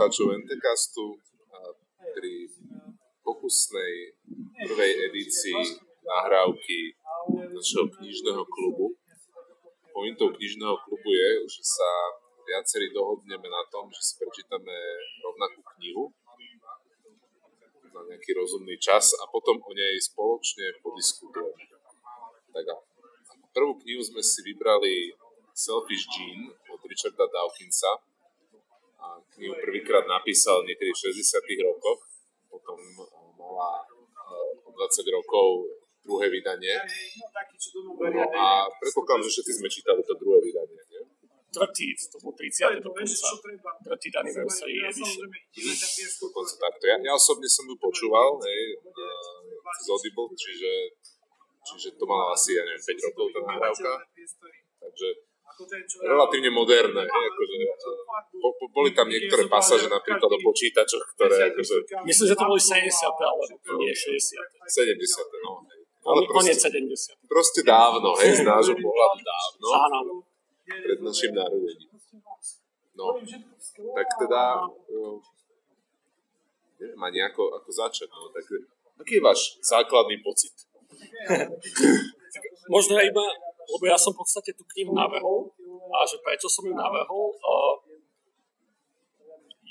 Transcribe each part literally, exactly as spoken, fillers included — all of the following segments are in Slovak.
poslucháčov Entecastu pri pokusnej prvej edícii nahrávky našeho knižného klubu. Pointou knižného klubu je, že sa viacerí dohodneme na tom, že si prečítame rovnakú knihu na nejaký rozumný čas a potom o nej spoločne podiskutujeme. Tak a prvú knihu sme si vybrali Selfish Gene od Richarda Dawkinsa. A knihu prvýkrát napísal niekedy v šesťdesiatych rokoch, potom mala o dvadsať rokov druhé vydanie. A predpokladám, že všetci sme čítali to druhé vydanie, nie? Tvrtý, to bol tridsiaty dokonca, tvrtý anniversary edition. Dokonca takto. Ja, ja osobne som ju počúval, hej, z Audible, čiže, čiže to mala asi, ja neviem, päť rokov tá nahrávka. Takže relatívne moderné. Hej, akože, bo, bo, boli tam niektoré pasáže napríklad o počítačoch, ktoré akože... Myslím, že to boli sedemdesiate, ale nie šesťdesiate. sedemdesiate, no. Ale proste, proste dávno, hej, z nášho pohľadu dávno. Áno. Pred našim narodením. No, tak teda, neviem ani ako, ako začať, no, tak aký je váš základný pocit? Možno iba, lebo ja som v podstate tú knihu navrhol a že prečo som ju navrhol, uh,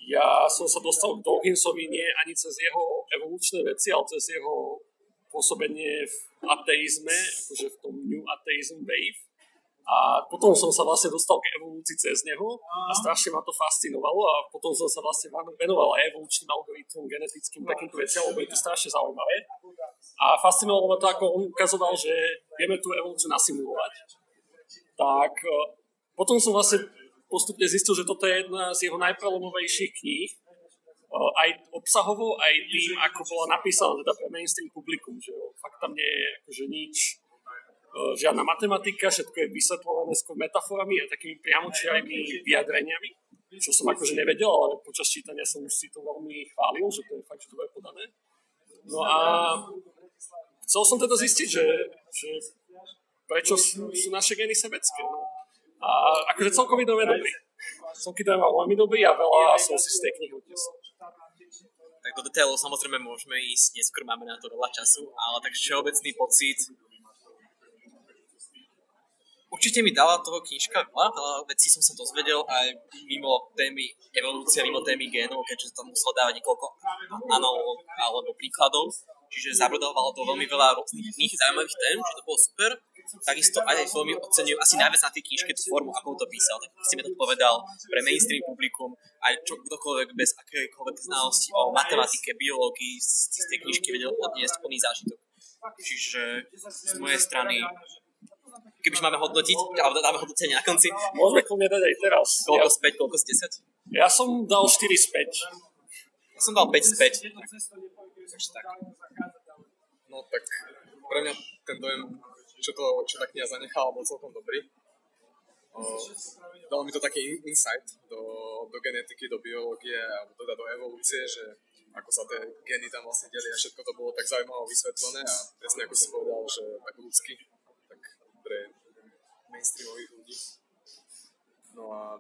ja som sa dostal k Dawkinsovi nie ani cez jeho evolučné veci, ale cez jeho pôsobenie v ateizme, akože v tom New Atheism Wave. A potom som sa vlastne dostal k evolúcii cez neho a strašne ma to fascinovalo a potom som sa vlastne venoval aj evolučným algoritmom, genetickým takýmto veciam, lebo je to strašne zaujímavé. A fascinovalo ma to, ako on ukazoval, že vieme tú evolúciu nasimulovať. Tak potom som vlastne postupne zistil, že toto je jedna z jeho najprelomovejších kníh, aj obsahovo, aj tým, ako bola napísaná teda pre mainstream publikum, že fakt tam nie je akože nič, žiadna matematika, všetko je vysvetľované skôr metaforami a takými priamočiarými vyjadreniami, čo som akože nevedel, ale počas čítania som už si to veľmi chválil, že to je fakt, že to je podané. No a chcel som teda zistiť, že, že prečo sú, sú naše gény sebecké. No. A akože celkom idem je dobrý. Celkom idem je veľmi dobrý a veľa som si z tej knihy odnesol. Tak do detailov samozrejme môžeme ísť, neskôr máme na to veľa času, ale tak všeobecný pocit... Určite mi dala toho knižka veľa, veľa vecí som sa dozvedel aj mimo témy evolúcia, mimo témy génov, keďže tam musel dávať niekoľko analogov alebo príkladov, čiže zabrodovalo to veľmi veľa rôznych iných zaujímavých tém, čiže to bolo super. Takisto aj veľmi oceňujem asi najviac na tej knižke tú formu, ako to písal, tak si mi to povedal pre mainstream publikum, aj čo kdokoľvek bez akékoľvek znalosti o matematike, biológii z tej knižky vedel odniesť plný zážitok. Čiže z mojej strany kebyž máme hodnotiť, alebo dáme hodnotenie na konci. Môžeme kľudne dať aj teraz. Koľko ja, z päť, koľko z desať? Ja som dal štyri z päť. Ja som dal päť z päť. Takže tak. No tak pre mňa ten dojem, čo, to, čo tá kniha zanechala, bol celkom dobrý. Uh, dalo mi to taký insight do, do genetiky, do biológie, alebo teda do evolúcie, že ako sa tie gény tam vlastne delia. Všetko to bolo tak zaujímavo vysvetlené a presne ako si povedal, že tak ľudský. Pre mainstreamových ľudí. No a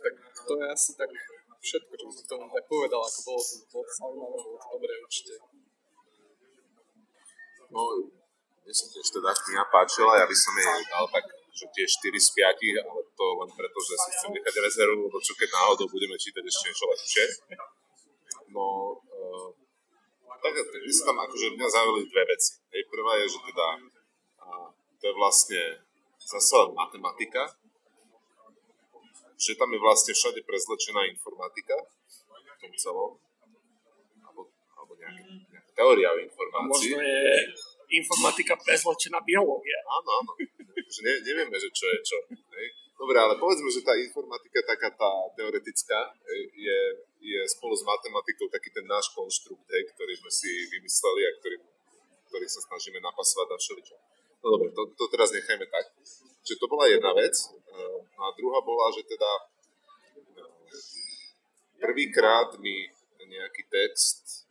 tak to je asi tak všetko, čo som k tomu tak povedal, ako bolo to, bolo to zaujímavé, bolo to dobré určite. No, mne sa tiež teda kniha páčila, ja by som jej dal tak, že tie štyri z päť, ale to len preto, že si chcem nechať rezervu, lebo čo keď náhodou budeme čítať ešte niečo lepšie. No, uh, tak by sa tam akože mňa zaujali dve veci. Hej, prvá je, že teda uh, to je vlastne zase matematika, že tam je vlastne všade prezlečená informatika v tom celom, alebo, alebo nejaká, nejaká teória o informácii. Možno je informatika prezlečená biológia. Áno, áno. Ne, nevieme, že čo je čo. Hej. Dobre, ale povedzme, že tá informatika, taká tá teoretická, je, je spolu s matematikou taký ten náš konštrukt, hej, ktorý sme si vymysleli a ktorý, ktorý sa snažíme napasovať na všeličo. No dobre, to, to teraz nechajme tak. Čiže to bola jedna vec. A druhá bola, že teda prvýkrát mi nejaký text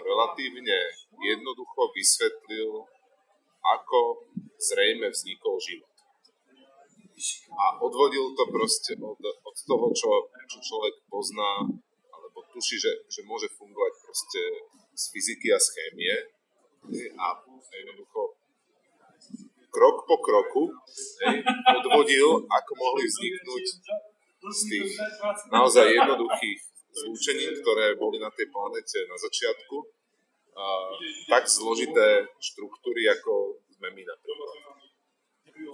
relatívne jednoducho vysvetlil, ako zrejme vznikol život. A odvodil to proste od, od toho, čo čo človek pozná alebo tuší, že, že môže fungovať proste z fyziky a z chémie a jednoducho krok po kroku odvodil, ako mohli vzniknúť z tých naozaj jednoduchých zlúčení, ktoré boli na tej planete na začiatku, a tak zložité štruktúry, ako sme my napríklad.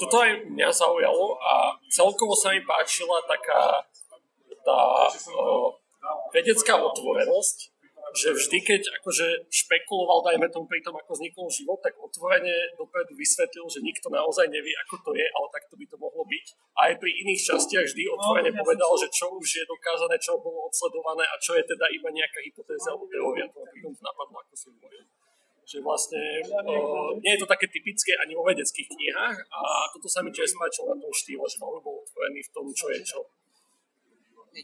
Toto aj mňa zaujalo a celkovo sa mi páčila taká tá o, vedecká otvorenosť, že vždy, keď akože špekuloval, dajme tomu pri tom, ako vznikol život, tak otvorene dopredu vysvetlil, že nikto naozaj nevie, ako to je, ale takto by to mohlo byť. A aj pri iných častiach vždy otvorene povedal, že čo už je dokázané, čo bolo odsledované a čo je teda iba nejaká hypotéza alebo teória. To pri tom napadlo, ako si hovoril. Že vlastne o, nie je to také typické ani vo vedeckých knihách a toto sa mi tiež spáčilo na tom štýle, že on bol otvorený v tom, čo je čo.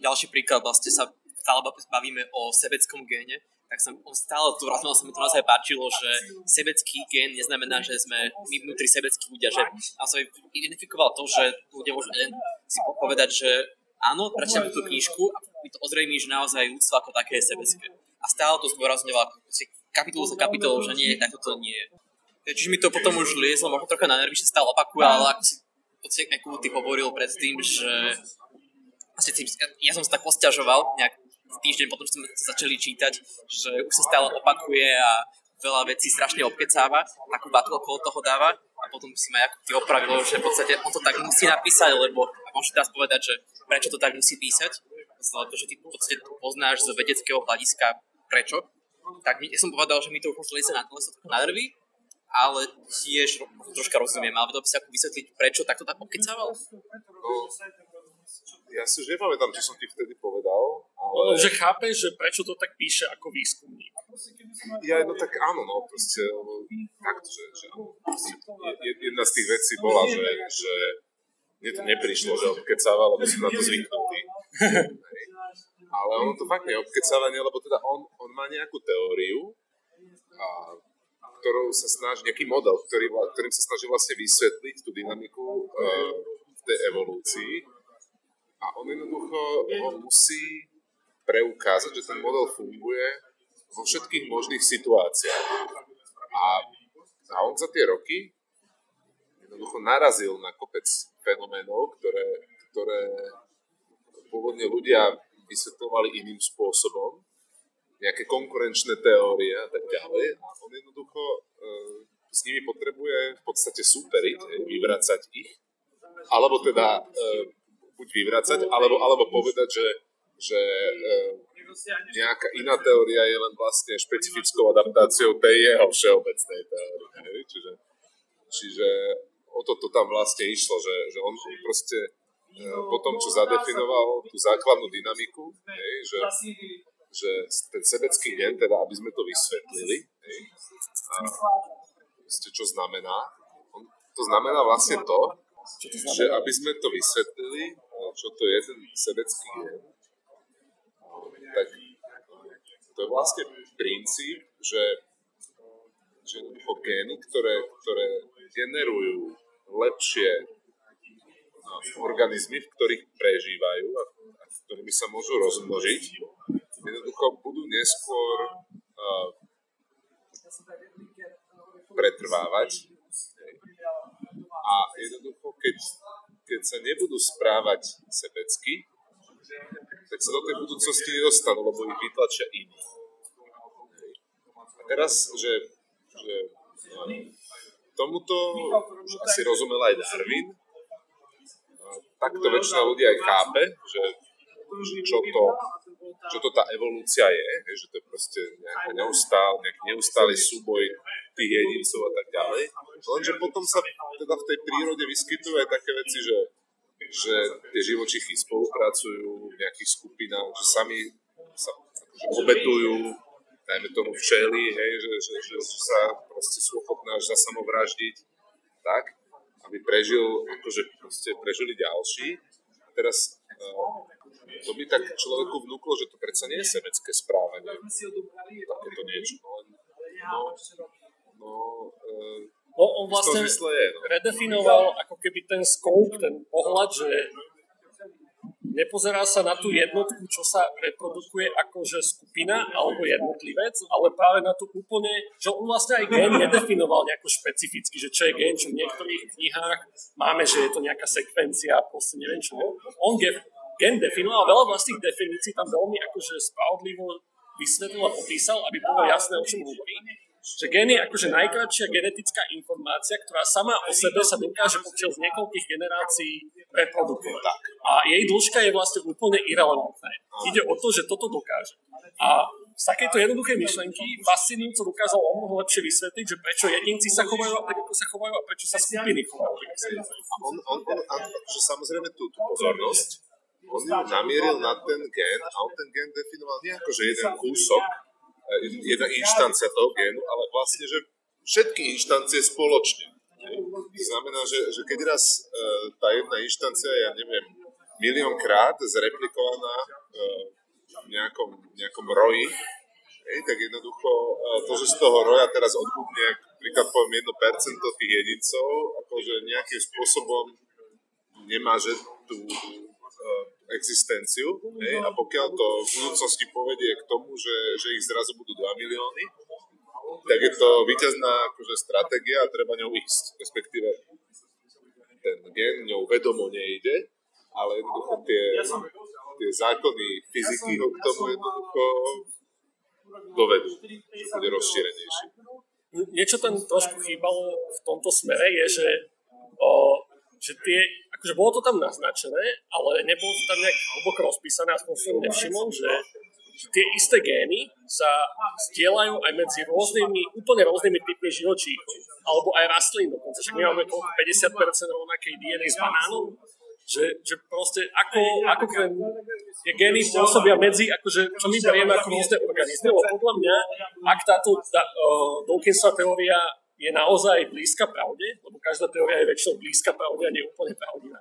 Ďalší príklad, vlastne sa stále bavíme o sebeckom géne, tak som on stále tu vrátil, sa mi to naozaj páčilo, že sebecký gén neznamená, že sme my vnútri sebeckí ľudia, že naozaj identifikoval to, že ľudia môžu si povedať, že áno, prečítam tú knižku a my to ozrejmí, že naozaj ľudstvo ako také je sebecké. A stále to zdôrazňoval kapitolu za kapitolu, že nie, takto to nie je. Čiže mi to potom už liezlo, možno trocha na nervy, že stále opakuje, ale ako si ako ty hovoril predtým, že ja som sa tak posťažoval nejak týždeň potom, čo sme to začali čítať, že už sa stále opakuje a veľa vecí strašne obkecáva, takú batlu okolo toho dáva a potom si ma Jakub ty opravilo, že v podstate on to tak musí napísať, lebo môžem teraz povedať, že prečo to tak musí písať, lebo že ty v podstate to poznáš z vedeckého hľadiska prečo, tak ja som povedal, že mi to už sa na nervy, ale tiež troška rozumiem, ale vedel by si ako vysvetliť, prečo takto tak obkecával? Ja si už nepamätám, čo som ti vtedy povedal, ale... Že chápeš, že prečo to tak píše ako výskumník? Ja, no tak áno, no, proste, takto, že, že áno, proste, jedna z tých vecí bola, že, že mne to neprišlo, že obkecával, lebo som na to zvyknutý. Ale ono to fakt neobkecávanie, lebo teda on, on má nejakú teóriu, a, ktorou sa snaží, nejaký model, ktorý, ktorým sa snaží vlastne vysvetliť tú dynamiku e, tej evolúcii. A on jednoducho ho musí preukázať, že ten model funguje vo všetkých možných situáciách. A, a on za tie roky jednoducho narazil na kopec fenoménov, ktoré, ktoré pôvodne ľudia vysvetlovali iným spôsobom, nejaké konkurenčné teórie a tak ďalej. A on jednoducho e, s nimi potrebuje v podstate superiť, e, vyvracať ich, alebo teda... E, buď vyvracať, alebo, alebo povedať, že, že e, nejaká iná teória je len vlastne špecifickou adaptáciou tej jeho všeobecnej teórie. Čiže, čiže o toto tam vlastne išlo, že, že on proste e, po tom, čo zadefinoval tú základnú dynamiku, hej, že, že ten sebecký gen, teda aby sme to vysvetlili, hej, a proste čo znamená, on, to znamená vlastne to, že aby sme to vysvetlili, čo to je ten sebecký gen, tak to je vlastne princíp, že, že gény, ktoré, ktoré generujú lepšie organizmy, v ktorých prežívajú a s ktorými sa môžu rozmnožiť, jednoducho budú neskôr uh, pretrvávať. A jednoducho, keď, keď sa nebudú správať sebecky, tak sa do tej budúcnosti nedostanú, lebo ich vytlačia iní. A teraz, že, že tomuto už asi rozumel aj Darwin, takto väčšina ľudí aj chápe, že čo to, čo to tá evolúcia je, že to je proste nejaká neustále, nejaký neustály súboj tých jedincov a tak ďalej. Lenže potom sa teda v tej prírode vyskytujú aj také veci, že, že tie živočichy spolupracujú v nejakých skupinách, že sami sa že obetujú, najmä tomu včely, hej, že, že, že, že sa proste sú ochotné až za samovraždiť, tak, aby prežil, akože proste prežili ďalší. A teraz to by tak človeku vnúklo, že to predsa nie je sebecké správanie, takéto niečo, len no, no, e, no on vlastne je, no. Redefinoval ako keby ten scope, ten pohľad, že nepozerá sa na tú jednotku, čo sa reprodukuje akože skupina alebo jednotlivec, ale práve na tú úplne, čo on vlastne aj gén nedefinoval nejako špecificky, že čo je gén, čo v niektorých knihách máme, že je to nejaká sekvencia, proste neviem čo. On gén definoval, veľa vlastných definícií tam veľmi akože spravodlivo vysvetlil a popísal, aby bolo jasné, o čom hovorí. Že gén je akože najkratšia genetická informácia, ktorá sama o sebe sa dokáže počas niekoľkých generácií reprodukovať. A jej dĺžka je vlastne úplne irelevantná. Ide o to, že toto dokáže. A z takejto jednoduchej myšlenky fascinujúco dokázal o mnoho lepšie vysvetliť, že prečo jedinci sa chovajú tak, ako sa chovajú, a prečo sa skupiny chovajú. A on, on, on, on že samozrejme tú, tú pozornosť on namieril na ten gén a on ten gén definoval nie ako, že jeden kúsok, jedna inštancia toho génu, ale vlastne, že všetky inštancie spoločne. To znamená, že, že keď raz e, tá jedna inštancia, ja neviem, miliónkrát zreplikovaná e, v nejakom, nejakom roji, e, tak jednoducho e, to, že z toho roja teraz odbudne, príklad poviem jedno percento tých jedincov, akože nejakým spôsobom nemá, že tú existenciu, hej, a pokiaľ to v budúcnosti povedie k tomu, že, že ich zrazu budú dva milióny, tak je to víťazná akože stratégia a treba ňou ísť. Respektíve ten gen ňou vedomo nejde, ale jednoducho tie, tie zákony fyziky ho k tomu jednoducho dovedú, že bude rozšírenejšie. Niečo tam trošku chýbalo v tomto smere je, že, o, že tie akože bolo to tam naznačené, ale nebolo to tam nejak hlboko rozpísané, aspoň som nevšimol, že, že tie isté gény sa zdieľajú aj medzi rôznymi, úplne rôznymi typmi živočíchov, alebo aj rastlín dokonca. Však my máme koľko päťdesiat percent rovnakej dé en á z banánov, že, že proste ako, ako tie gény pôsobia medzi, akože, čo my berieme ako rôzne organizmy, lebo podľa mňa, ak táto da, uh, Dawkinsova teória je naozaj blízka pravde, lebo každá teória je väčšinou blízka pravde a nie úplne pravdivá,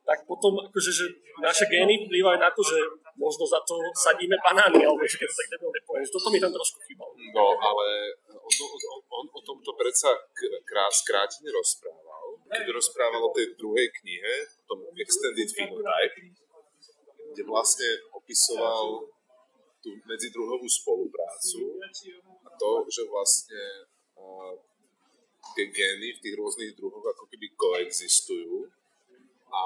tak potom akože, že naše gény vplývajú na to, že možno za to sadíme banány, alebo že keď sa tak nepoviem, že toto mi tam trošku chýbalo. No, ale on, on, on o tomto predsa krát skrátene rozprával, keď rozprával o tej druhej knihe, o tom Extended Phenotype, kde vlastne opisoval tú medzidruhovú spoluprácu a to, že vlastne tie gény v tých rôznych druhoch ako keby koexistujú a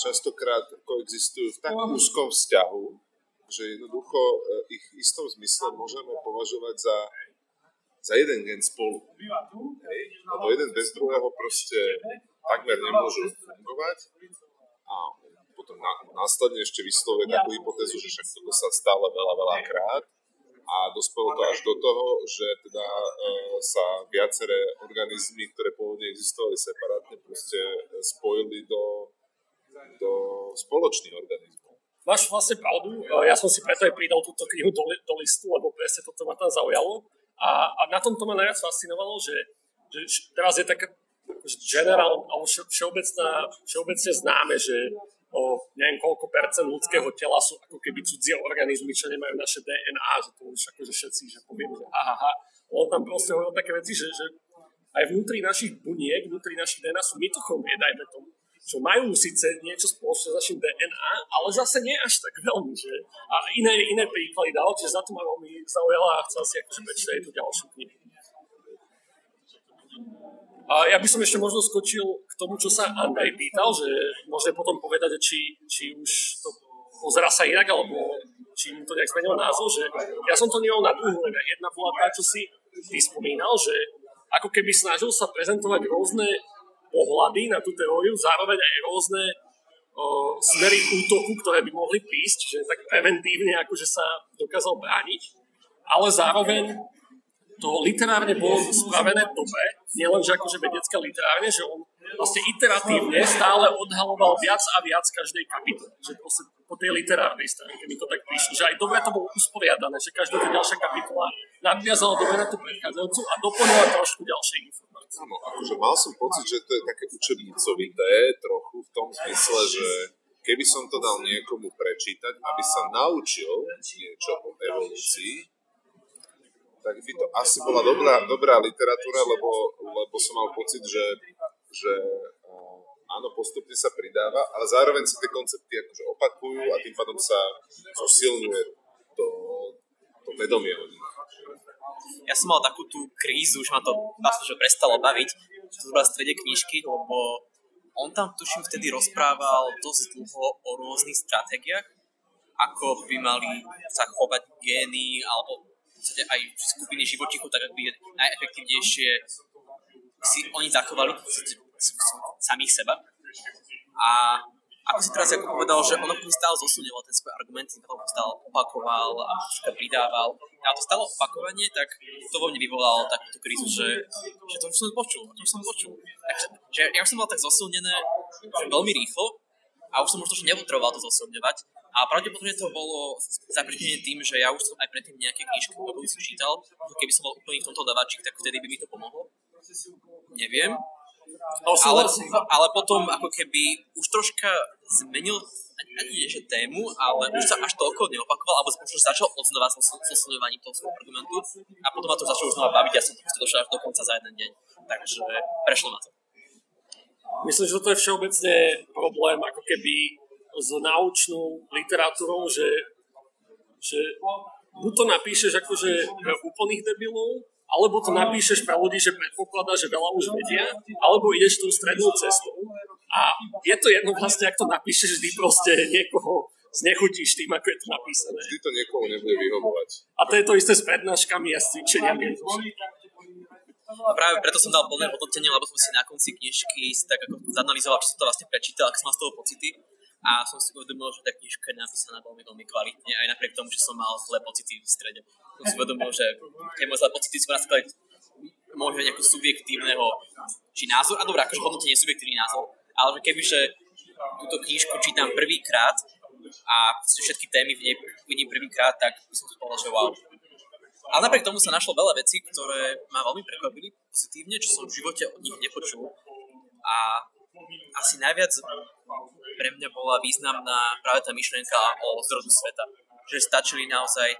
častokrát koexistujú v tak úzkom vzťahu, že jednoducho ich v istom zmysle môžeme považovať za, za jeden gén spolu. Hej? Lebo jeden bez druhého proste takmer nemôžu fungovať a potom následne ešte vyslovuje takú hypotézu, že však toto sa stále veľa, veľa krát. A dospelo to až do toho, že teda e, sa viaceré organizmy, ktoré pôvodne existovali separátne, proste spojili do, do spoločných organizmov. Máš vlastne pravdu, ja som si preto aj pridal túto knihu do, do listu, lebo presne toto ma tam zaujalo. A, a na tom to ma najviac fascinovalo, že, že teraz je taká generál, alebo všeobecná, všeobecne známe, že o neviem koľko percent ľudského tela sú ako keby cudzie organizmy, čo nemajú naše dé en á, že to už akože všetci, že poviem, že aha, on tam proste hovoril také veci, že, že aj vnútri našich buniek, vnútri našich dé en á sú mitochondrie, dajme tomu, čo majú síce niečo spoločné s našim dé en á, ale zase nie až tak veľmi, že a iné, iné príklady dal, čiže za to ma veľmi zaujala a chcel si akože prečítať tú ďalšiu knihu. A ja by som ešte možno skočil k tomu, čo sa Andrej pýtal, že môžeme potom povedať, či, či už to pozerá sa inak, alebo či mu to nejak zmenilo názor, že ja som to nemal na dúhu, jedna bola tá, čo si ty spomínal, že ako keby snažil sa prezentovať rôzne pohľady na tú teóriu, zároveň aj rôzne o, smery útoku, ktoré by mohli prísť, že tak preventívne akože sa dokázal brániť, ale zároveň to literárne bolo spravené dobre, nielenže akože vedecké literárne, že on vlastne iteratívne stále odhaloval viac a viac každej kapitole, že proste po tej literárnej stránke mi to tak prišlo, že aj dobre to bolo usporiadané, že každá tá ďalšia kapitola nadviazala dobre na tú predchádzajúcu a doplnila trošku ďalšie informácie. Áno, akože mal som pocit, že to je také učebnicovité trochu v tom zmysle, že keby som to dal niekomu prečítať, aby sa naučil niečo o evolúcii, tak by to asi bola dobrá, dobrá literatúra, lebo, lebo som mal pocit, že, že áno, postupne sa pridáva, ale zároveň sa tie koncepty akože opakujú a tým pádom sa zosilňuje to, to vedomie o nich. Ja som mal takú tú krízu, už ma to vlastne že prestalo baviť, to bola v strede knižky, lebo on tam tuším vtedy rozprával dosť dlho o rôznych stratégiách, ako by mali sa chovať gény alebo aj skupiny živočíchov, tak by najefektívnejšie si oni zachovali samých seba. A ako si teraz ako povedal, že on stále zosuneval ten svoj argument, ktorý stále opakoval a pridával a to stále opakovanie, tak to vo mne vyvolalo takúto krízu, že, že to už som počul, to už som počul. Takže že ja som mal tak zosunené veľmi rýchlo a už som možno, že nepotreboval to zosuňovať. A pravdepodobne to bolo zapríčinené tým, že ja už som aj predtým nejaké knižky, ktorú som čítal, keby som bol úplne v tomto dávačik, tak vtedy by mi to pomohlo. Neviem. Ale, ale potom ako keby už troška zmenil ani nie, že tému, ale už sa až toľko neopakoval, alebo som už začal odznova s oslovňovaním toho svojho argumentu a potom ma to začalo už znova baviť, ja som to proste došiel až do konca za jeden deň. Takže prešlo ma to. Myslím, že toto je všeobecne problém ako keby s naučnou literatúrou, že, že buď to napíšeš akože pre úplných debilov, alebo to napíšeš pre ľudí, že predpokladá, že veľa už vedia, alebo ideš tou strednou cestou. A je to jedno vlastne, ak to napíšeš, vždy proste niekoho znechutíš tým, ako je to napísané. Vždy to niekoho nebude vyhovovať. A to je to isté s prednáškami a s cvičeniami. A práve preto som dal plné hodnotenie, lebo som si na konci knižky tak ako zanalizoval, čo som to vlastne prečítal, ako som mal z toho pocity. A som si uvedomil, že tá knižka je napísaná veľmi, veľmi kvalitne, aj napriek tomu, že som mal zlé pocity v strede. Som si uvedomil, že tie moje zlé pocity sú na základe môže nejakého subjektívneho či názor, a dobrá, akože hodnotenie subjektívny názor, ale kebyže túto knižku čítam prvýkrát a všetky témy v nej vidím prvýkrát, tak som si povedal, že wow. Ale napriek tomu sa našlo veľa vecí, ktoré ma veľmi prekvapili pozitívne, čo som v živote od nich nepočul. A asi najviac pre mňa bola významná práve tá myšlienka o zrodu sveta. Že stačili naozaj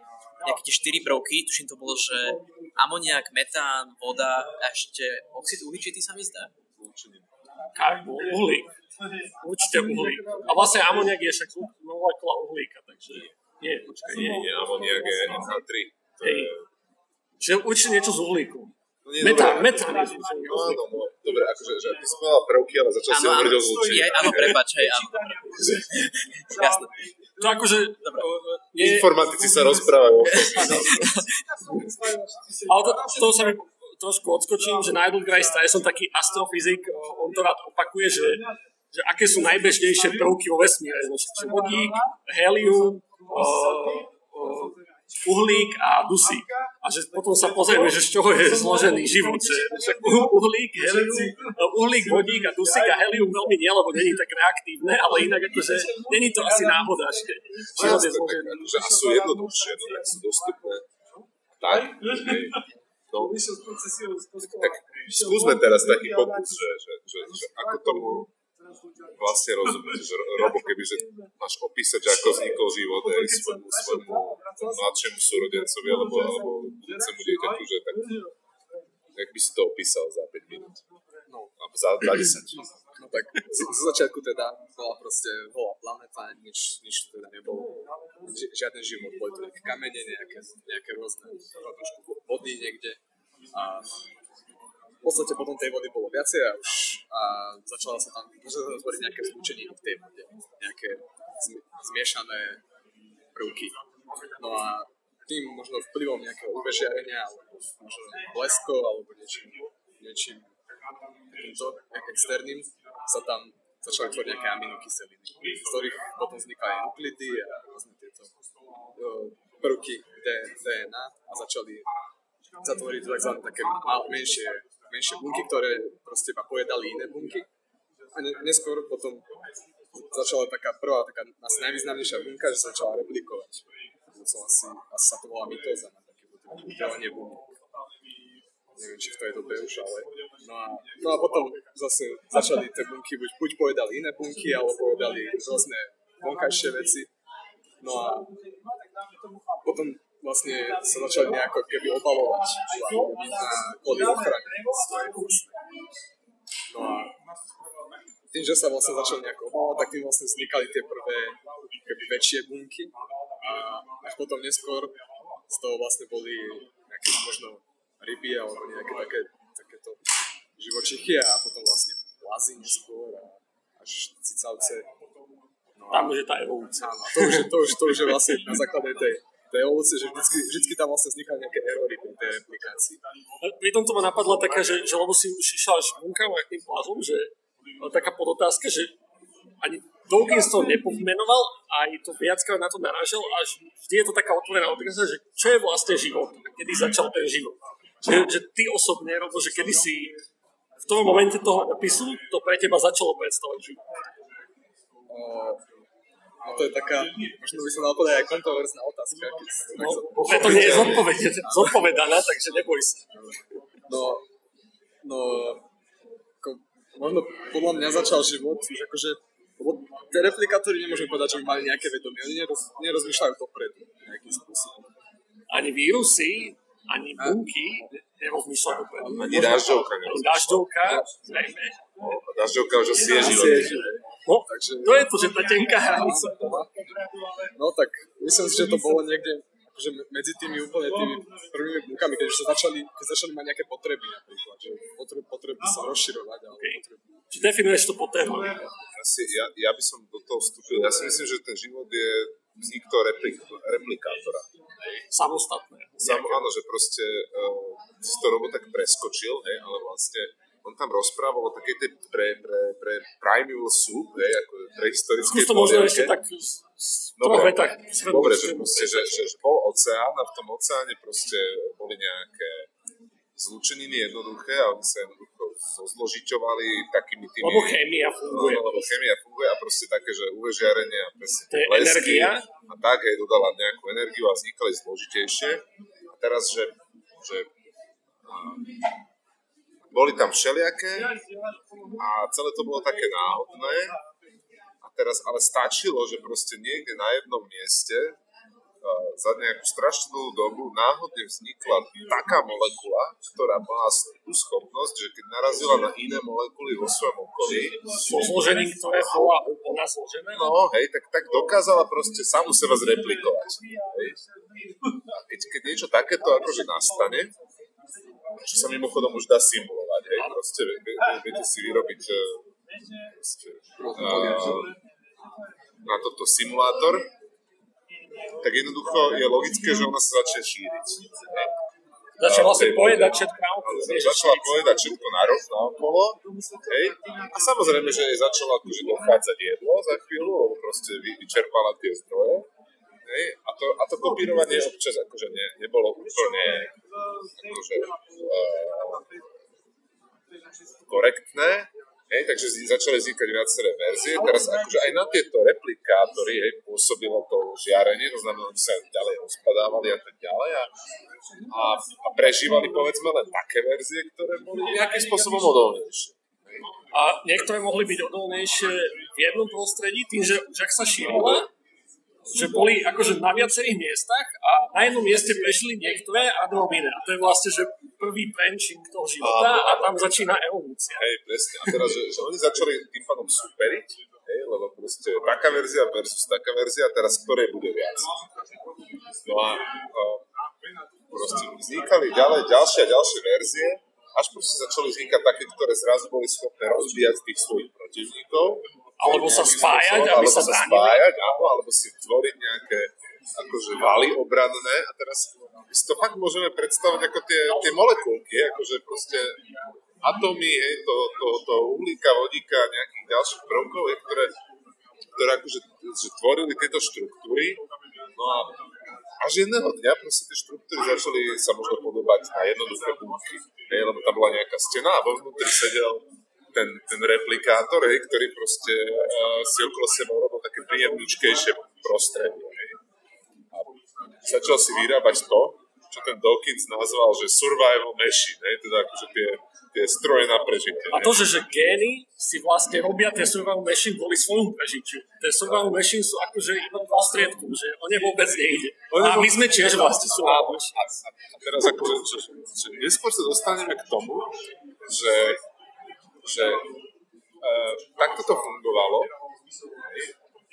nejaké tie štyri prvky, tuším to bolo, že amoniak, metán, voda a ešte oxid uhličitý sa mi zdá. Karbon, uhlík. Určite uhlík. A vlastne amoniak je však molekula uhlíka, takže nie, počkaj, nie, nie, amoniak je en há tri. Hej. Čiže určite niečo z uhlíku. No nie, metán, dobre, metán. metán. No, áno, no, dobre, akože, že ty si povedal prvky, ale začal si hovoriť o zlúčení. Áno, prepáč, hej, áno. Jasné. To akože... Je... Informatici sa rozprávajú. Ale to, to sa mi trošku odskočím, že na jednom kraji stále som taký astrofyzik, on to rád opakuje, že, že aké sú najbežnejšie prvky vo vesmíre. Čiže vodík, helium, o, o, uhlík a dusík. A že potom sa pozrieme, že z čoho je zložený život. Že uhlík, helium, uhlík, vodík a dusík a helium veľmi nie, lebo není tak reaktívne, ale inak akože není to asi náhoda, že život je zložený. Akože a sú jednoduchšie, no tak sú dostupné. Tak, hej. No, tak skúsme teraz taký pokus, že, že, že, že ako tomu vlastne rozumiem, že Robo, kebyže máš opísať, ako vznikol život aj svojmu, svojmu mladšiemu súrodencovi alebo, alebo budúcemu dieťaťu, že tak jak by si to opísal za päť minút? No, za desať. No tak z, z začiatku teda bola proste holá planeta, nič, nič teda nebolo. Ži, žiaden život, boli to nejaké kamene, nejaké, nejaké rôzne vody niekde a v podstate potom tej vody bolo viacej a už a začala sa tam tvoriť nejaké zlúčenie v tej vode, nejaké zmiešané prvky. No a tým možno vplyvom nejakého ú vé žiarenia, alebo možno bleskov, alebo niečím, niečím takýmto externým sa tam začali tvoriť nejaké aminokyseliny, z ktorých potom vznikali nuklidy a rôzne tieto prvky dé en á a začali zatvoriť takzvané také mal, menšie menšie bunky, ktoré proste iba pojedali iné bunky. A ne, neskôr potom začala taká prvá, taká asi najvýznamnejšia bunka, že sa začala replikovať. To som asi, asi sa to volá mitóza, na také delenie buniek. Neviem, či v tej dobe už, ale... No a, no a potom zase začali tie bunky, buď, buď pojedali iné bunky, alebo pojedali rôzne vonkajšie veci. No a potom vlastne sa začali nejako keby obalovať na kvôli ochrany svojej. No a tým, že sa vlastne začal nejako obávať, tak tým vlastne vznikali tie prvé keby väčšie bunky a až potom neskôr z toho vlastne boli nejaké možno ryby alebo nejaké také, takéto živočichy a potom vlastne plazy neskôr a až cicavce. No tam už je tá evolúcia. Áno, to už, to už, to už je vlastne na základe tej tej evolúcie, že vždycky, vždycky tam vlastne vznikali nejaké erory pri tej replikácii. Pri tom to ma napadla taká, že, že lebo si už išiel až bunkám a tým plazom, že taká podotázka, že ani Dawkins to nepomenoval a aj to viackrát na to narážal a vždy je to taká otvorená otázka, že čo je vlastne život a kedy začal ten život. Že, že ty osobne, Robo, že kedy si v tom momente toho opisu to pre teba začalo predstavať život. No to je taká, možno by som dal povedať aj kontroverzná otázka. Keď no, to nie je zodpovedaná, takže neboj sa. No, no ako, možno podľa mňa začal život, už akože, lebo tie replikátory nemôžem povedať, že by mali nejaké vedomie, oni neroz, nerozmýšľajú dopredu nejakým spôsobom. Ani vírusy, ani bunky nerozmýšľajú dopredu. Ani dážďovka. Dážďovka, zrejme. Dážďovka už asi je život. No, takže, to je to, že tá tenká hranica. No tak, myslím si, že to bolo niekde akože medzi tými úplne tými prvými bunkami, keď už sa začali, keď začali mať nejaké potreby napríklad, že potreby, potreby sa rozširovať. Okay. Či definuješ to potrebu? Asi, ja, ja by som do toho vstúpil. Ja si myslím, že ten život je vznik toho replik- replikátora. Samostatné. Samo, áno, že proste uh, si to robot tak preskočil, hej, ale vlastne on tam rozprával o takej tej pre, pre, pre primeval soup, hej, ako prehistorické to možno ešte tak dobre, tak dobre, že proste, že, že, že bol oceán a v tom oceáne proste boli nejaké zlúčeniny jednoduché a oni sa jednoducho zozložiťovali takými tými... Lebo chémia funguje. No, lebo chémia funguje a proste také, že U V žiarenie a proste lesky a tak, hej, dodala nejakú energiu a vznikali zložitejšie. A teraz, že... že a, boli tam všelijaké a celé to bolo také náhodné. A teraz ale stačilo, že proste niekde na jednom mieste za nejakú strašnú dobu náhodne vznikla taká molekula, ktorá má tú schopnosť, že keď narazila na iné molekuly vo svojom okolí... Po zložení, ktoré bola úplne zložené? No, hej, tak, tak dokázala proste samu seba zreplikovať. Hej. A keď, keď niečo takéto akože nastane, čo sa mimochodom už dá simulovať, hej, proste viete si vyrobiť proste, uh, na toto simulátor, tak jednoducho je logické, že ona sa začne šíriť. Začala vlastne pojedať všetko na okolo. Začala pojedať všetko na rok, na okolo, hej, a samozrejme, že jej začala akože dochádzať jedlo za chvíľu, lebo proste vyčerpala tie zdroje. Hej, a to, a to kopírovanie občas akože ne, nebolo úplne akože, uh, korektné, hej, takže začali vznikať viaceré verzie. Teraz akože aj na tieto replikátory, hej, pôsobilo to žiarenie, to znamená, že sa ďalej rozpadávali a tak ďalej a, a, a prežívali povedzme len také verzie, ktoré boli nejakým spôsobom odolnejšie. A niektoré mohli byť odolnejšie v jednom prostredí, tým, že už ak sa šírila, že boli akože na viacerých miestach a na jednom mieste prešli niektoré a do iné. A to je vlastne, že prvý branching toho života a tam začína evolúcia. Hej, presne. A teraz, že, že oni začali tým pádom superiť, hej, lebo proste taká verzia versus taká verzia, teraz ktorej bude viac. No a no, proste vznikali ďalej ďalšie a ďalšie verzie, až proste začali vznikať také, ktoré zrazu boli schopné rozbíjať tých svojich protivníkov, alebo sa spájať, aby sa zánili. Alebo sa spájať, áno, alebo si tvoriť nejaké akože valy obranné. A teraz my si to fakt môžeme predstaviť ako tie, tie molekulky, akože proste atómy, hej, to, to, to uhlíka, vodíka a nejakých ďalších prvkov, hej, ktoré, ktoré akože že tvorili tieto štruktúry. No a až jedného dňa proste tie štruktúry začali sa možno podobať na jednoduché bunky. Hej, lebo tam bola nejaká stena a vo vnútri sedel Ten, ten replikátor, hej, ktorý proste uh, si okolo seba robil také príjemničkejšie prostredie. Začal si vyrábať to, čo ten Dawkins nazval, že survival machine, hej, teda akože tie, tie stroje na prežitie. A to, že, že gény si vlastne robia tie survival machine kvôli svojmu prežitiu. Tie survival machine sú akože iba prostriedku, že o ne vôbec nejde. A my sme tiež vlastne survival machine. A teraz akože, že, že neskôr sa dostaneme k tomu, že že uh, takto to fungovalo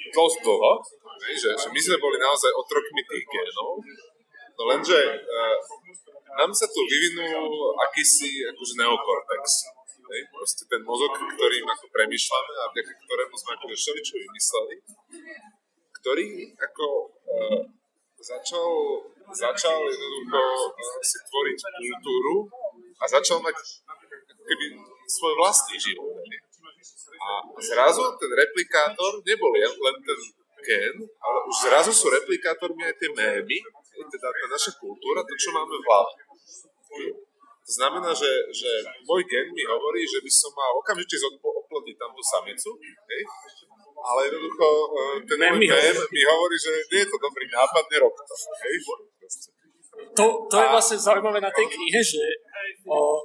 dosť dlho, že, že my sme boli naozaj otrokmi tých génov, no lenže uh, nám sa tu vyvinul akýsi akože neokortex. Ne? Proste ten mozog, ktorým ako premýšľame a vďaka ktorému sme ako Nešoviču vymysleli, ktorý ako uh, začal, začal jednoducho uh, si tvoriť kultúru a začal mať keby svoj vlastný život. Ne? A zrazu ten replikátor nebol len ten gen, ale už zrazu sú replikátormi aj tie mémy, teda tá naša kultúra, to, čo máme v hlave. To znamená, že, že môj gen mi hovorí, že by som mal okamžite oplodniť tamto samicu, okay? Ale jednoducho ten môj gen mi hovorí, že nie je to dobrý nápad, nerob to. Okay? To, to je vlastne zaujímavé na tej knihe, že o,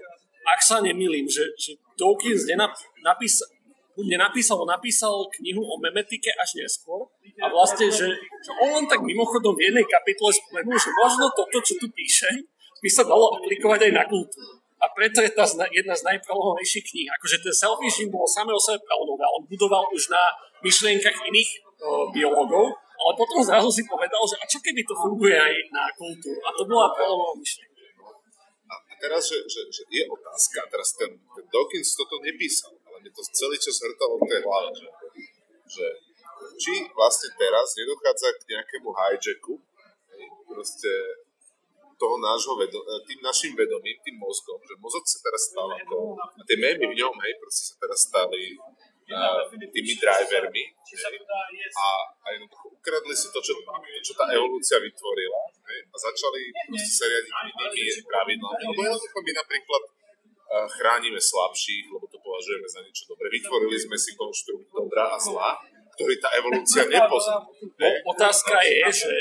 ak sa nemýlim, že, že Dawkins nenap, napísal, nenapísal, napísal knihu o memetike až neskôr a vlastne, že, že on len tak mimochodom v jednej kapitole spomenul, že možno toto, čo tu píše, by sa dalo aplikovať aj na kultúru. A preto je tá jedna z najprávovejších kníh. Akože ten Selfish Gene bol samé o sebe pravnové, on budoval už na myšlienkach iných uh, biológov, ale potom zrazu si povedal, že a čo keby to funguje aj na kultúru. A to bola pravnová myšlienka. A, a teraz, že, že, že je otázka, teraz ten, ten Dawkins toto nepísal, ale mne to celý čas hrtalo v tej hlave, že, že či vlastne teraz nedochádza k nejakému hijacku, proste toho nášho vedomia, tým našim vedomím, tým mozgom, že mozog sa teraz stáva to, a tie mémy v ňom, hej, proste sa teraz stali a, tými drivermi, hej, a, a jednoducho ukradli si to, čo, čo tá evolúcia vytvorila, hej, a začali proste sa riadiť inými pravidlami, lebo jednoducho my napríklad a, chránime slabších, lebo to považujeme za niečo dobré, vytvorili sme si konštrukt dobra a zla, ktorý tá evolúcia nepozná. Otázka je, že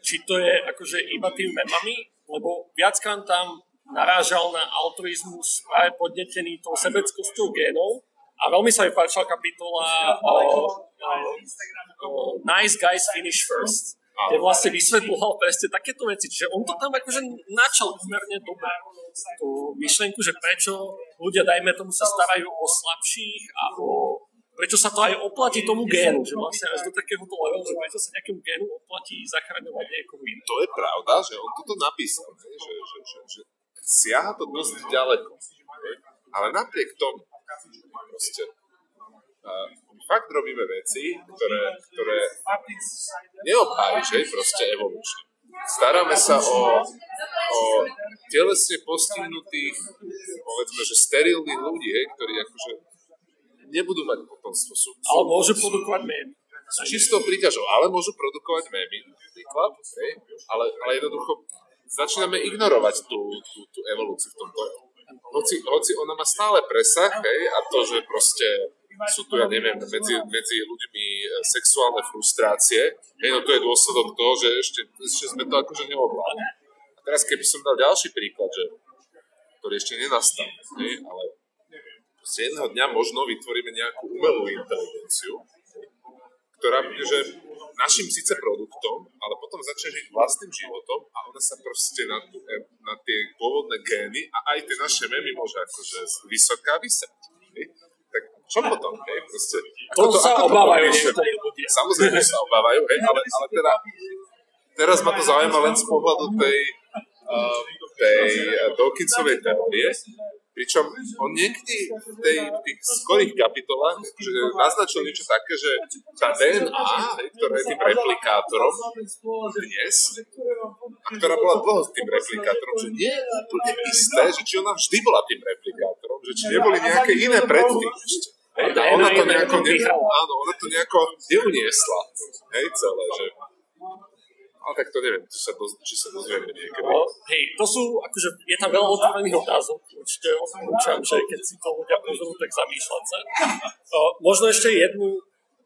či to je akože iba tým memami, lebo viackrát tam narážal na altruizmus práve podnetený tou sebeckosťou génov a veľmi sa mi páčila kapitola o, o, o Nice Guys Finish First, kde vlastne vysvetloval presne takéto veci, že on to tam akože načal pomerne dobre tú myšlienku, že prečo ľudia, dajme tomu, sa starajú o slabších a o prečo sa to aj oplatí tomu génu, že vlastne až do takéhoto levelu, že prečo sa nejakému génu oplatí zachraňovať niekoho iného. To je pravda, že on toto napísal, že, že, že, že, že siaha to dosť ďaleko. Ale napriek tomu, proste, uh, fakt robíme veci, ktoré, ktoré neobhájiš, hej, proste evolučne. Staráme sa o, o telesne postihnutých, povedzme, že sterilných ľudí, hej, ktorí akože nebudú mať potomstvo. Sú, sú, ale môžu sú, produkovať mémy. Sú čistou príťažou, ale môžu produkovať mémy. Príklad, okay? ale, ale jednoducho začíname ignorovať tú, tú, tú evolúciu v tomto. Hoci, hoci ona má stále presah, hej, a to, že proste sú tu, ja neviem, medzi, medzi ľuďmi sexuálne frustrácie, hej, no to je dôsledok toho, že ešte, ešte sme to akože neovládli. A teraz keby som dal ďalší príklad, že, ktorý ešte nenastal, hej, ale z jedného dňa možno vytvoríme nejakú umelú inteligenciu, ktorá bude, že našim síce produktom, ale potom začne žiť vlastným životom a ona sa proste na, tú, na tie pôvodné gény a aj tie naše memy môže akože vysoká vysať. Tak čo potom? Hej? Proste, ako to, to sa ako obávajú. To Samozrejme sa obávajú, hej? ale, ale teda, teraz ma to zaujíma len z pohľadu tej, uh, tej uh, Dawkinsovej teórie, pričom on niekedy v tej, tých skorých kapitolách naznačil niečo také, že tá dé en á, ktorá je tým replikátorom dnes, a ktorá bola dlho tým replikátorom, že nie je úplne isté, že či ona vždy bola tým replikátorom, že či neboli nejaké iné predtým. A ona to nejako, ne, áno, ona to nejako neuniesla. Hej, celé, že... Ale tak to neviem, či sa, doz, či sa dozvieme niekedy. No, hej, to sú, akože je tam veľa otvorených otázok, určite odporúčam, že keď si to ľudia pozrú, tak zamýšľať sa. O, možno ešte jednu,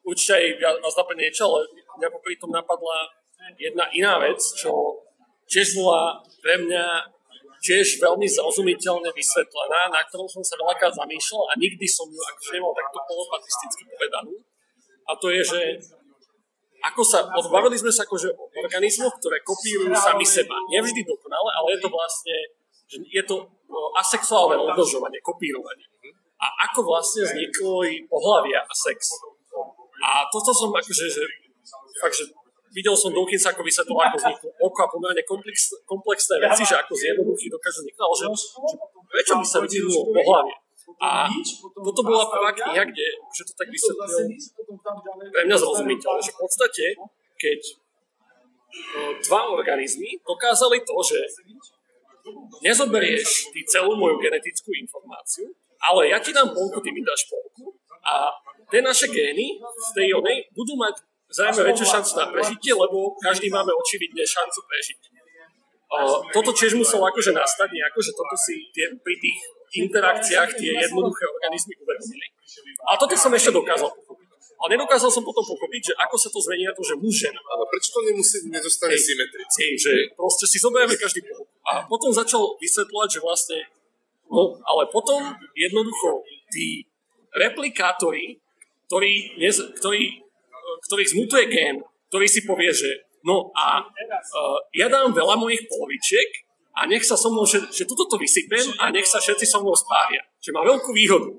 určite aj ja, nás napadne niečo, ale mňa popri tom napadla jedna iná vec, čo tiež bola pre mňa tiež veľmi zrozumiteľne vysvetlená, na ktorú som sa veľakrát zamýšľal a nikdy som ju akože nemal takto polopatisticky povedanú. A to je, že ako sa, odbavili sme sa akože o organizmoch, ktoré kopírujú sami seba. Nevždy dokonale, ale je to vlastne, že je to asexuálne odlžovanie, kopírovanie. A a ako vlastne vzniklo pohlavie a sex. A toto som akože, že, fakt, že videl som Dawkins, ako vysvetlil, ako vzniklo oko a pomerne komplex, komplexné veci, že ako zjednoduchý dokáže vzniknúť, ale že, že prečo by sa vytvorilo pohlavie. A toto bola prvá kniha, kde že to tak vysvetlil pre mňa zrozumiteľné, že v podstate, keď dva organizmy dokázali to, že nezoberieš ty celú moju genetickú informáciu, ale ja ti dám polku, ty mi dáš polku a tie naše gény v tej onej budú mať zájme väčšiu šancu na prežitie, lebo každý máme očividne šancu prežiť. O, toto tiež muselo akože nastať nejako, že toto si tie, pri tých interakciách tie jednoduché organizmy uvedomili. A toto som ešte dokázal pochopiť. Ale nedokázal som potom pochopiť, že ako sa to zmení na to, že muž žena. Ale prečo to nemusí, nedostane symetricky? Že proste si zoberieme každý polku. A potom začal vysvetľovať, že vlastne no, ale potom jednoducho tí replikátori, ktorí, ktorí, ktorých zmutuje gén, ktorý si povie, že no a uh, ja dám veľa mojich polovičiek a nech sa so mnou, že, že toto to vysypem a nech sa všetci so mnou spária. Že má veľkú výhodu.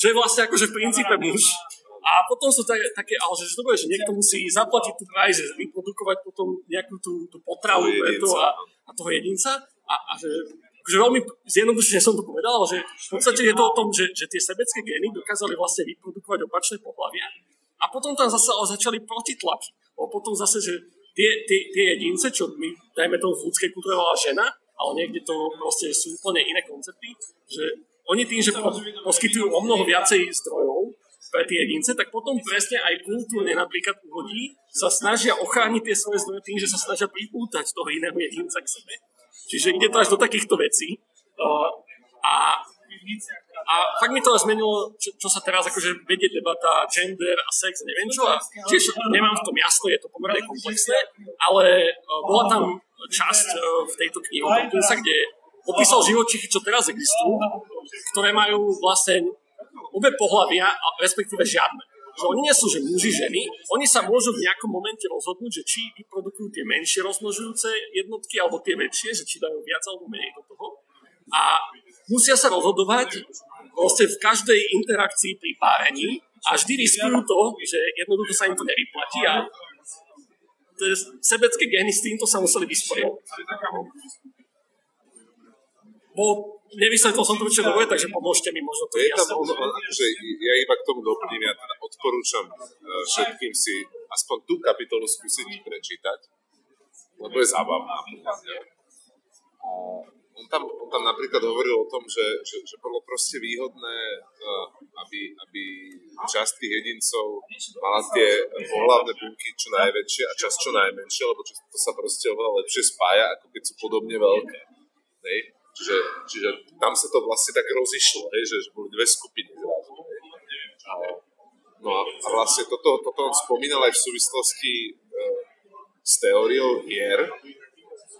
Čo je vlastne akože v princípe muž. A potom sú také, také ale že to bude, že niekto musí zaplatiť tú price, vyprodukovať potom nejakú tú, tú potravu to a, a toho jedinca. A, a že, že veľmi zjednodušene som to povedal, ale že v podstate je to o tom, že, že tie sebecké gény dokázali vlastne vyprodukovať opačné pohlavia. A potom tam zase začali protitlaky. A potom zase, že tie, tie, tie jedince, čo my, dajme tomu v ľudskej kultúre bola žena, ale niekde to proste sú úplne iné koncepty, že oni tým, že poskytujú o mnoho viacej zdrojov, pre tie jedince, tak potom presne aj kultúrne napríklad u ľudí sa snažia ochrániť tie svoje zdroje tým, že sa snažia pripútať toho iného jedinca k sebe. Čiže ide to až do takýchto vecí. Uh, a, a fakt mi to až zmenilo, čo, čo sa teraz akože vedie debata gender a sex, neviem čo. A tiež nemám v tom jasno, je to pomerne komplexné, ale uh, bola tam časť uh, v tejto knihu, kde opísal živočichy, čo teraz existujú, ktoré majú vlastne obe pohlavia, respektíve žiadne. Že oni nie sú, že muži, ženy, oni sa môžu v nejakom momente rozhodnúť, že či vyprodukujú tie menšie rozmnožujúce jednotky alebo tie väčšie, že či dajú viac alebo menej do toho. A musia sa rozhodovať proste v každej interakcii pri párení a vždy riskujú to, že jednoducho sa im to nevyplatí a sebecké gény s týmto sa museli vysporiadať. Bo nevysvetlil som to určite dobre, takže pomôžte mi možno to jasne. Akože ja iba k tomu doplním, ja teda odporúčam všetkým si aspoň tú kapitolu skúsiť prečítať, lebo je zábavná. On tam, on tam napríklad hovoril o tom, že, že, že bolo proste výhodné, aby, aby časť tých jedincov mala tie pohlavné bunky čo najväčšie a časť čo najmenšie, lebo to sa proste oveľa lepšie spája, ako keď sú podobne veľké. Nej? Čiže, čiže tam sa to vlastne tak rozišlo, hej, že, že boli dve skupiny. No a vlastne toto, toto on spomínal aj v súvislosti e, s teóriou hier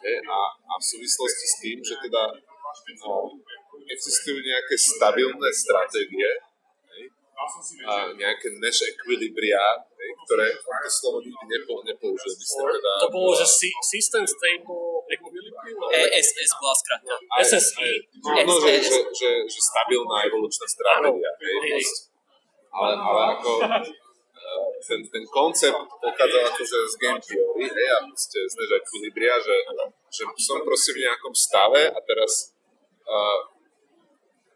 hej, a, a v súvislosti s tým, že teda no, existujú nejaké stabilné stratégie, hej, a nejaké Nash equilibria, hej, ktoré to slovo nikdy nepo, nepoužil. Teda, to bolo, že si, system stable E S S bola skratka. No, že, že, že, že stabilná evolučná stratégia. Ale, ale ako ten, ten koncept pochádza akože z game theory, hej, a proste z než equilibria, že, že som proste v nejakom stave a teraz uh,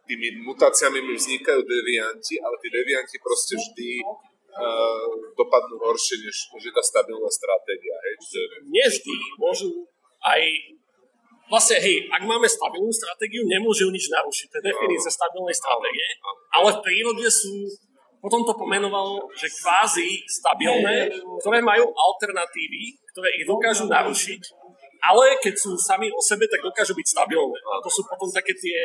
tými mutáciami mi vznikajú devianti, ale tí devianti proste vždy uh, dopadnú horšie, než je tá stabilná stratégia. Nie vždy môžu aj vlastne, hej, ak máme stabilnú stratégiu, nemôže ju nič narušiť. To je definícia stabilnej stratégie, ale v prírode sú, potom to pomenoval, že kvázi stabilné, ktoré majú alternatívy, ktoré ich dokážu narušiť, ale keď sú sami o sebe, tak dokážu byť stabilné. A to sú potom také tie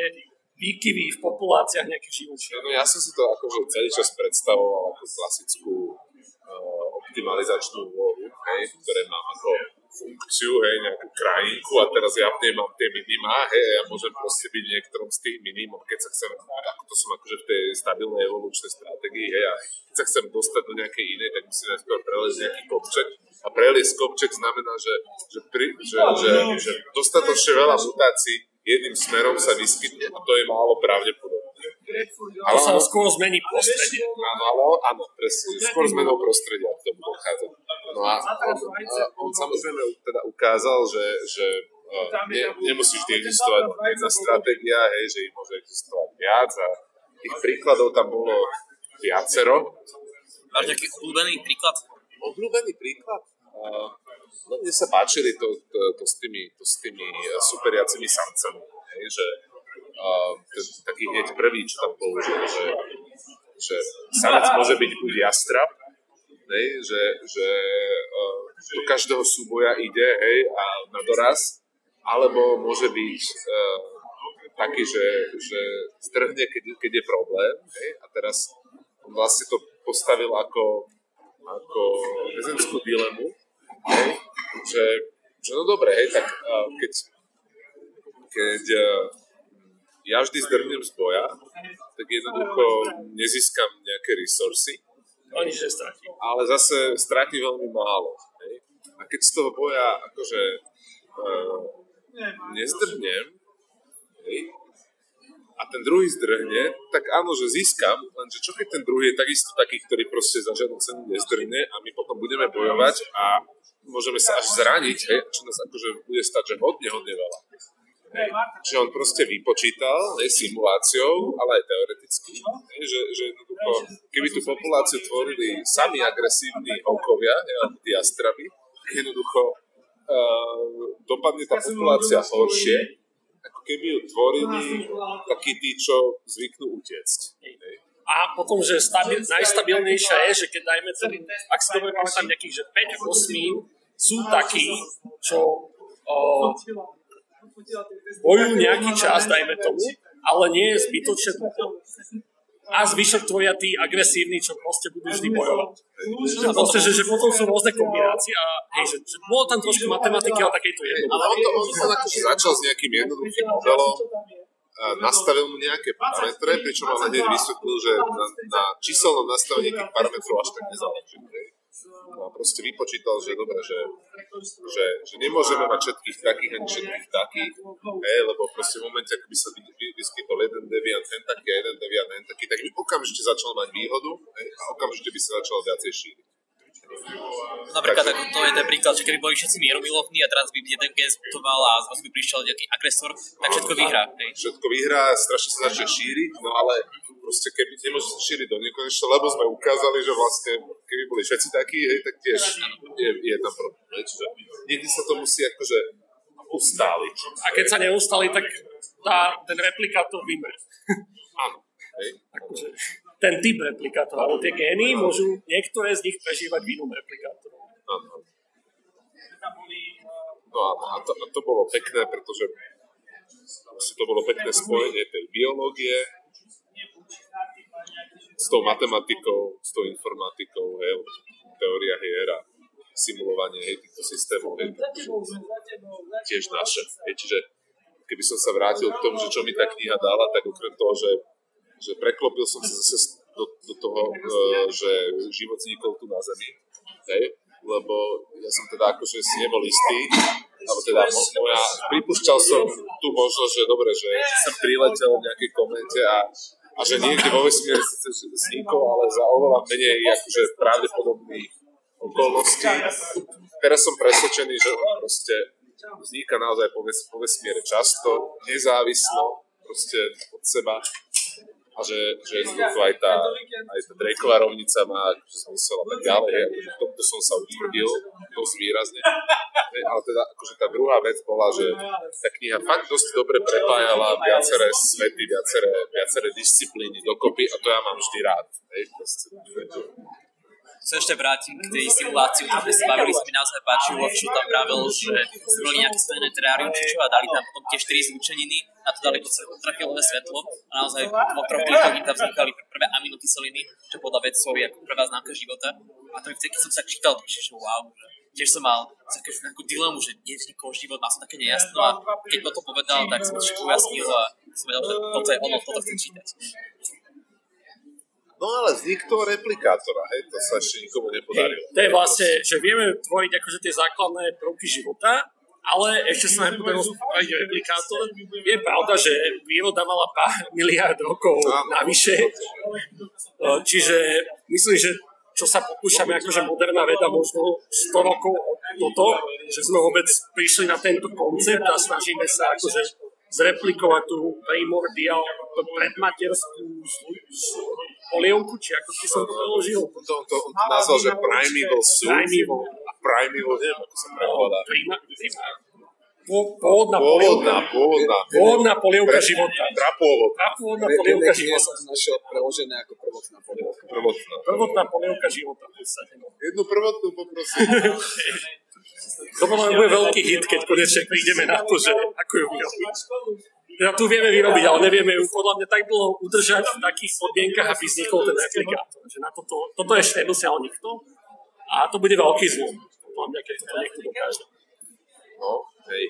výkyvy v populáciách nejakých živočíchov. No, ja som si to akože celý čas predstavoval ako klasickú uh, optimalizačnú úlohu, hej, ktoré mám ako funkciu, hej, nejakú krajinku a teraz ja v nej mám tie minimá, hej, ja môžem proste byť v niektorom z tých minimum, keď sa chcem, ako to som akože v tej stabilnej evolučnej stratégii, hej, a keď sa chcem dostať do nejakej inej, tak musím najskôr preliesť nejaký kopček a preliesť kopček znamená, že, že, pri, že, že, že dostatočne veľa mutácií jedným smerom sa vyskytne a to je málo pravdepodobné. To sa skôr zmení prostredie. Áno, áno, áno, presne. Skôr zmenou prostredia k tomu dochádza. No a on, on samozrejme teda ukázal, že, že ne, nemusí vždy existovať jedna stratégia, hej, že ich môže existovať viac a tých príkladov tam bolo viacero. Máš nejaký obľúbený príklad? Obľúbený príklad? Uh, no mne sa páčili to, to, to s tými, to s tými superiacimi samcami, hej, že Uh, ten, taký hneď prvý, čo tam použil, že, že samec môže byť buď jastrab, hej, že, že uh, do každého súboja ide, hej, a na doraz, alebo môže byť uh, taký, že, že strhne, keď, keď je problém, hej, a teraz on vlastne to postavil ako, ako väzenskú dilemu, hej, že, že no dobre, hej, tak uh, keď keď uh, ja vždy zdrhnem z boja, tak jednoducho nezískam nejaké resursy. Ani že stratím. Ale zase stratím veľmi málo. Hej. A keď z toho boja akože uh, nezdrhnem, hej, a ten druhý zdrhne, tak áno, že získam, lenže čo keď ten druhý je takisto taký, ktorý proste za žiadnu cenu nezdrhne a my potom budeme bojovať a môžeme sa až zraniť, hej, čo nás akože bude stať, že hodne, hodne veľa. Hej, že on proste vypočítal, hej, simuláciou, ale aj teoreticky, hej, že, že jednoducho, keby tú populáciu tvorili sami agresívni okovia, alebo tí astraby, jednoducho uh, dopadne tá populácia horšie, ako keby ju tvorili takí tí, čo zvyknú utiecť. Hej. A potom, že stabil, najstabilnejšia je, že keď dajme celý, ak si dobre pamätám nejakých, že päť osem sú takí, čo uh, bojujú nejaký čas, dajme tomu, ale nie je zbytočne toho. A zvyšok tvoja tí agresívni, čo proste budú vždy bojovať. Že proste, že, že potom sú rôzne kombinácie a hej, že, že bolo tam trošku matematiky, ale takejto jednoduché. Ale on to možno akože začal s nejakým jednoduchým modelom, nastavil mu nejaké parametre, pričom ale hneď vysvetlil, že na, na číselnom nastavení tých parametrov až tak nezáleží. No a proste vypočítal, že dobre, že, že, že nemôžeme mať všetkých takých ani všetkých takých, hej, lebo proste v momente, ak by sa vyskytol jeden deviant, ten taký a jeden deviant, ten taký, tak by okamžite začal mať výhodu, hej, a okamžite by sa začal viacej šíriť. Napríklad, takže, to je ten príklad, že keby boli všetci mieromilovní a teraz by jeden gestoval a z vás by prišiel nejaký agresor, tak všetko vyhrá. Hej. Všetko vyhrá, strašne sa začne šíriť, no ale proste keby nemôže sa šíriť do nekonečna, lebo sme ukázali, že vlastne keby boli všetci takí, hej, tak tiež je, je tam problém. Čiže niekde sa to musí akože ustáliť. A keď sa neustali, tak tá, ten replikátor vymre. Áno. Hej. Akože ten typ replikátora, alebo tie gény môžu niektoré z nich prežívať v inom replikátore. Áno. No áno, a to, a to bolo pekné, pretože to bolo pekné spojenie tej biológie s tou matematikou, s tou informatikou, hej, teória hier a simulovanie, hej, týchto systémov, hej, tiež naše. Hej, čiže keby som sa vrátil k tomu, že čo mi tá kniha dala, tak okrem toho, že že preklopil som sa zase do, do toho, že život vznikol tu na Zemi, hej? Lebo ja som teda akože si nebol istý, alebo teda moja, pripúšťal som tu možnosť, že dobre, že som priletel v nejakej kométe a, a že niekde vo vesmíre vznikol, ale za oveľa menej akože pravdepodobných okolností. Teraz som presvedčený, že proste vzniká naozaj po, ves, po vesmíre často, nezávislo proste od seba. A že, že aj tá, aj tá Drejková rovnica má zmysel a tak ďalej. Akože v tomto som sa utvrdil dosť výrazne. Ale teda akože tá druhá vec bola, že tá kniha fakt dosť dobre prepájala viaceré svety, viaceré, viaceré disciplíny dokopy a to ja mám vždy rád. Hej, sa ešte vrátim k tej simulácii, ktorú sme si bavili, sa mi naozaj páčilo, čo tam pravil, že sme boli nejaké spojené terárium či čo a dali tam potom tie štyri zlúčeniny a to dali ultrafialové svetlo a naozaj po troch klikoch im tam vznikali prvé aminokyseliny, čo podľa vedcov je ako prvá známka života a to je vtedy, keď som sa čítal, že wow, tiež som mal takú dilemu, že nie vznikol život, mal som také nejasno a keď to povedal, tak som to ujasnil a som vedel, že toto je ono, toto chcem čítať. No ale vznik toho replikátora, hej, to sa ešte nikomu nepodarilo. Hej, to je vlastne, že vieme tvoriť akože tie základné prvky života, Ale ešte sa nám podarilo spraviť replikátor. Je pravda, že príroda mala pár miliárd rokov navyše. Čiže myslím, že čo sa pokúšame, akože moderná veda možno sto rokov od toto, že sme vôbec prišli na tento koncept a snažíme sa akože zreplikovať tú primordial, predmaterskú polievku, či ako si som to preložil. On to, to, to nazval, že primeval soup. Primeval. Primeval, neviem, ako sa prekladá. Pôvodná polievka. Pôvodná polievka života. Prapôvodná. Prapôvodná polievka života. Som našiel preložené ako prvotná polievka. Prvotná. Prvotná polievka života. Jednu prvotnú poprosím. To bude veľký hit, keď konečne prídeme na to, že ako ju vyrobiť. Teda tu vieme vyrobiť, ale nevieme ju podľa mňa tak dlho udržať v takých podmienkach, aby vznikol ten replikátor. Že na toto, toto ešte nedosiahol nikto a to bude veľký zlom. Podľa mňa, keď toto niekto dokáže. No, hej.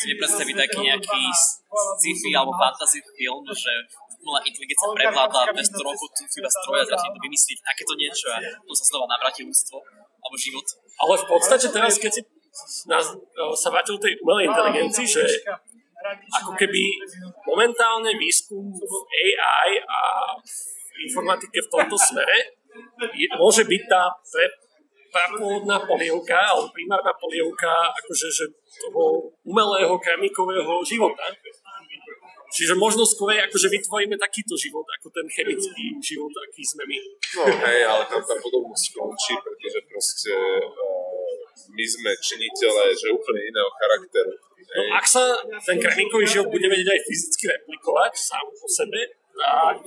Si nepredstaví taký nejaký sci-fi alebo fantasy film, že umelá inteligencia prevládla dvesto rokov tu iba stroja, začne to vymyslieť takéto niečo a tu sa znova navráti ľudstvo alebo život. Ale v podstate teraz, keď si nás, sa vrátil tej umelej inteligencii, že ako keby momentálne výskum v á í a v informatike v tomto smere je, môže byť tá pre, prapôvodná polievka alebo primárna polievka akože že toho umelého kramíkového života. Čiže možno skôr akože vytvoríme takýto život, ako ten chemický život, aký sme my. No hej, ale tam tá podobnosť končí, pretože proste my sme činiteľe, že úplne iného charakteru. No, ak sa ten kramíkový život bude vedieť aj fyzicky replikovať sám po sebe, tak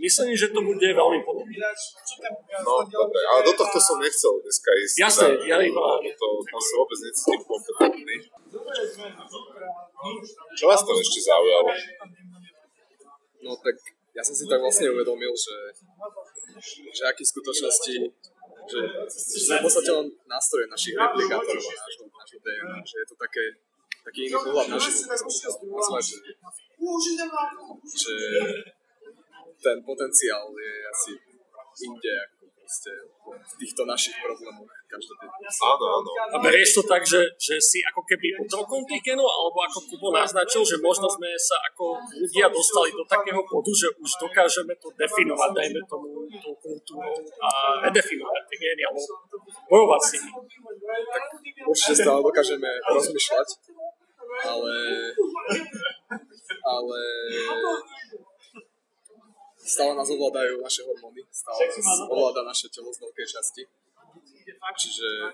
myslím, že to bude veľmi podobné. No, dobre, ale do tohto som nechcel dneska ísť. Jasné, ja iba... To, tam sa vôbec necítim kompetentný. Čo vás tam ešte zaujalo? No tak, ja som si tak vlastne uvedomil, že, že aký v skutočnosti že, že sme v podstate len nástroje našich replikátorov a nášho, nášho dé en á, že je to také, taký iný pohľad na život. Že ten potenciál je asi inde ako proste v týchto našich problémoch každodenne. Áno, áno. A berieš to tak, že, že si ako keby otrokom tých genov, alebo ako Kubo naznačil, že možno sme sa ako ľudia dostali do takého bodu, že už dokážeme to definovať, dajme tomu tú kultúru a redefinovať tie geny, alebo bojovať si. Tak určite stále dokážeme rozmýšľať, ale... ale... Stále nás ovládajú naše hormóny, stále nás ovláda naše telo z veľkej časti. Čiže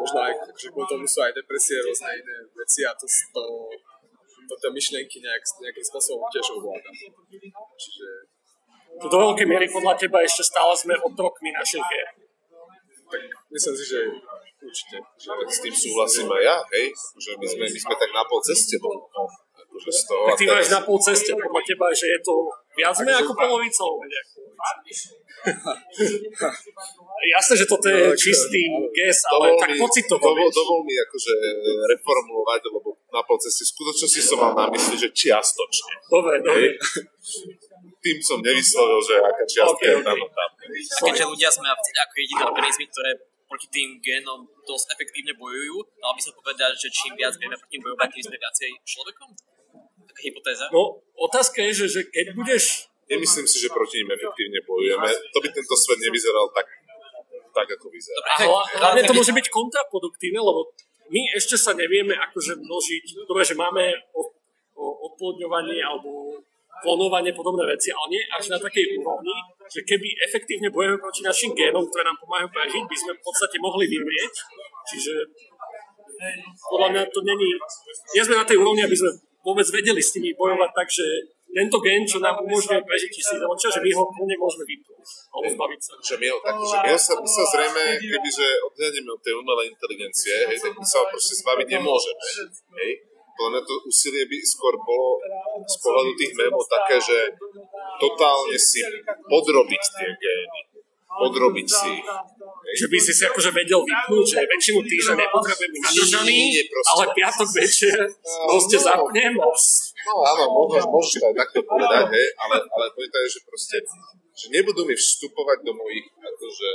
možno aj akože kvôli tomu sú aj depresie, rôzne iné veci a to tie myšlienky nejak, nejakým spôsobom tiež ovláda. Čiže... To do veľkej miery podľa teba ešte stále sme otrokmi našich gén. Tak myslím si, že určite. Že tak s tým súhlasím aj ja, hej? Že my sme, my sme tak na pol ceste boli. Tak ty máš na pol ceste, podľa teba, že je to viac sme ako polovicou. Jasné, že toto je čistý guess, ale tak pocitovo. Dovol mi akože reformulovať, lebo na pol ceste skutočne si som mal na mysli, že čiastočne. Dobre, dobre. Tým som nevyslovil, že aká čiastka je tam a tam. A keďže ľudia sme ako jediné organizmy, ktoré proti tým génom dosť efektívne bojujú, ale by sa povedať, že čím viac vieme proti tým bojovať, tým sme viacej človekom? Taká hypotéza. No, otázka je, že, že keď budeš... Nemyslím si, že proti ním efektívne bojujeme. To by tento svet nevyzeral tak, tak ako vyzerá. Hlavne to môže byť kontraproduktívne, lebo my ešte sa nevieme akože množiť. Dobre, že máme odplodňovanie alebo klonovanie, podobné veci, ale nie až na takej úrovni, že keby efektívne bojujeme proti našim génom, ktoré nám pomáhajú prežiť, by sme v podstate mohli vymrieť. Čiže podľa mňa to není... Nie sme na tej úrovni, aby sme vôbec vedeli s nimi bojovať tak, že tento gén, čo nám umožňuje prežiť tisícročia, že my ho plne môžeme vyplniť alebo zbaviť sa. Že my ho takže my sa, my sa zrejme, kebyže odhľadneme od tej umelej inteligencie, hej, tak my sa ho proste zbaviť nemôžeme. Hej. Len to úsilie by skôr bolo z pohľadu tých memov také, že totálne si podrobiť tie gény, podrobiť si ich. Že by si si akože vedel vypnúť, že väčšinu týždňa nepotrebujem nadržaný, ale piatok večer proste no, zapnem. No áno, môžeš, môžeš aj takto povedať, hej, ale, ale povedať, že proste, že nebudú mi vstupovať do mojich akože,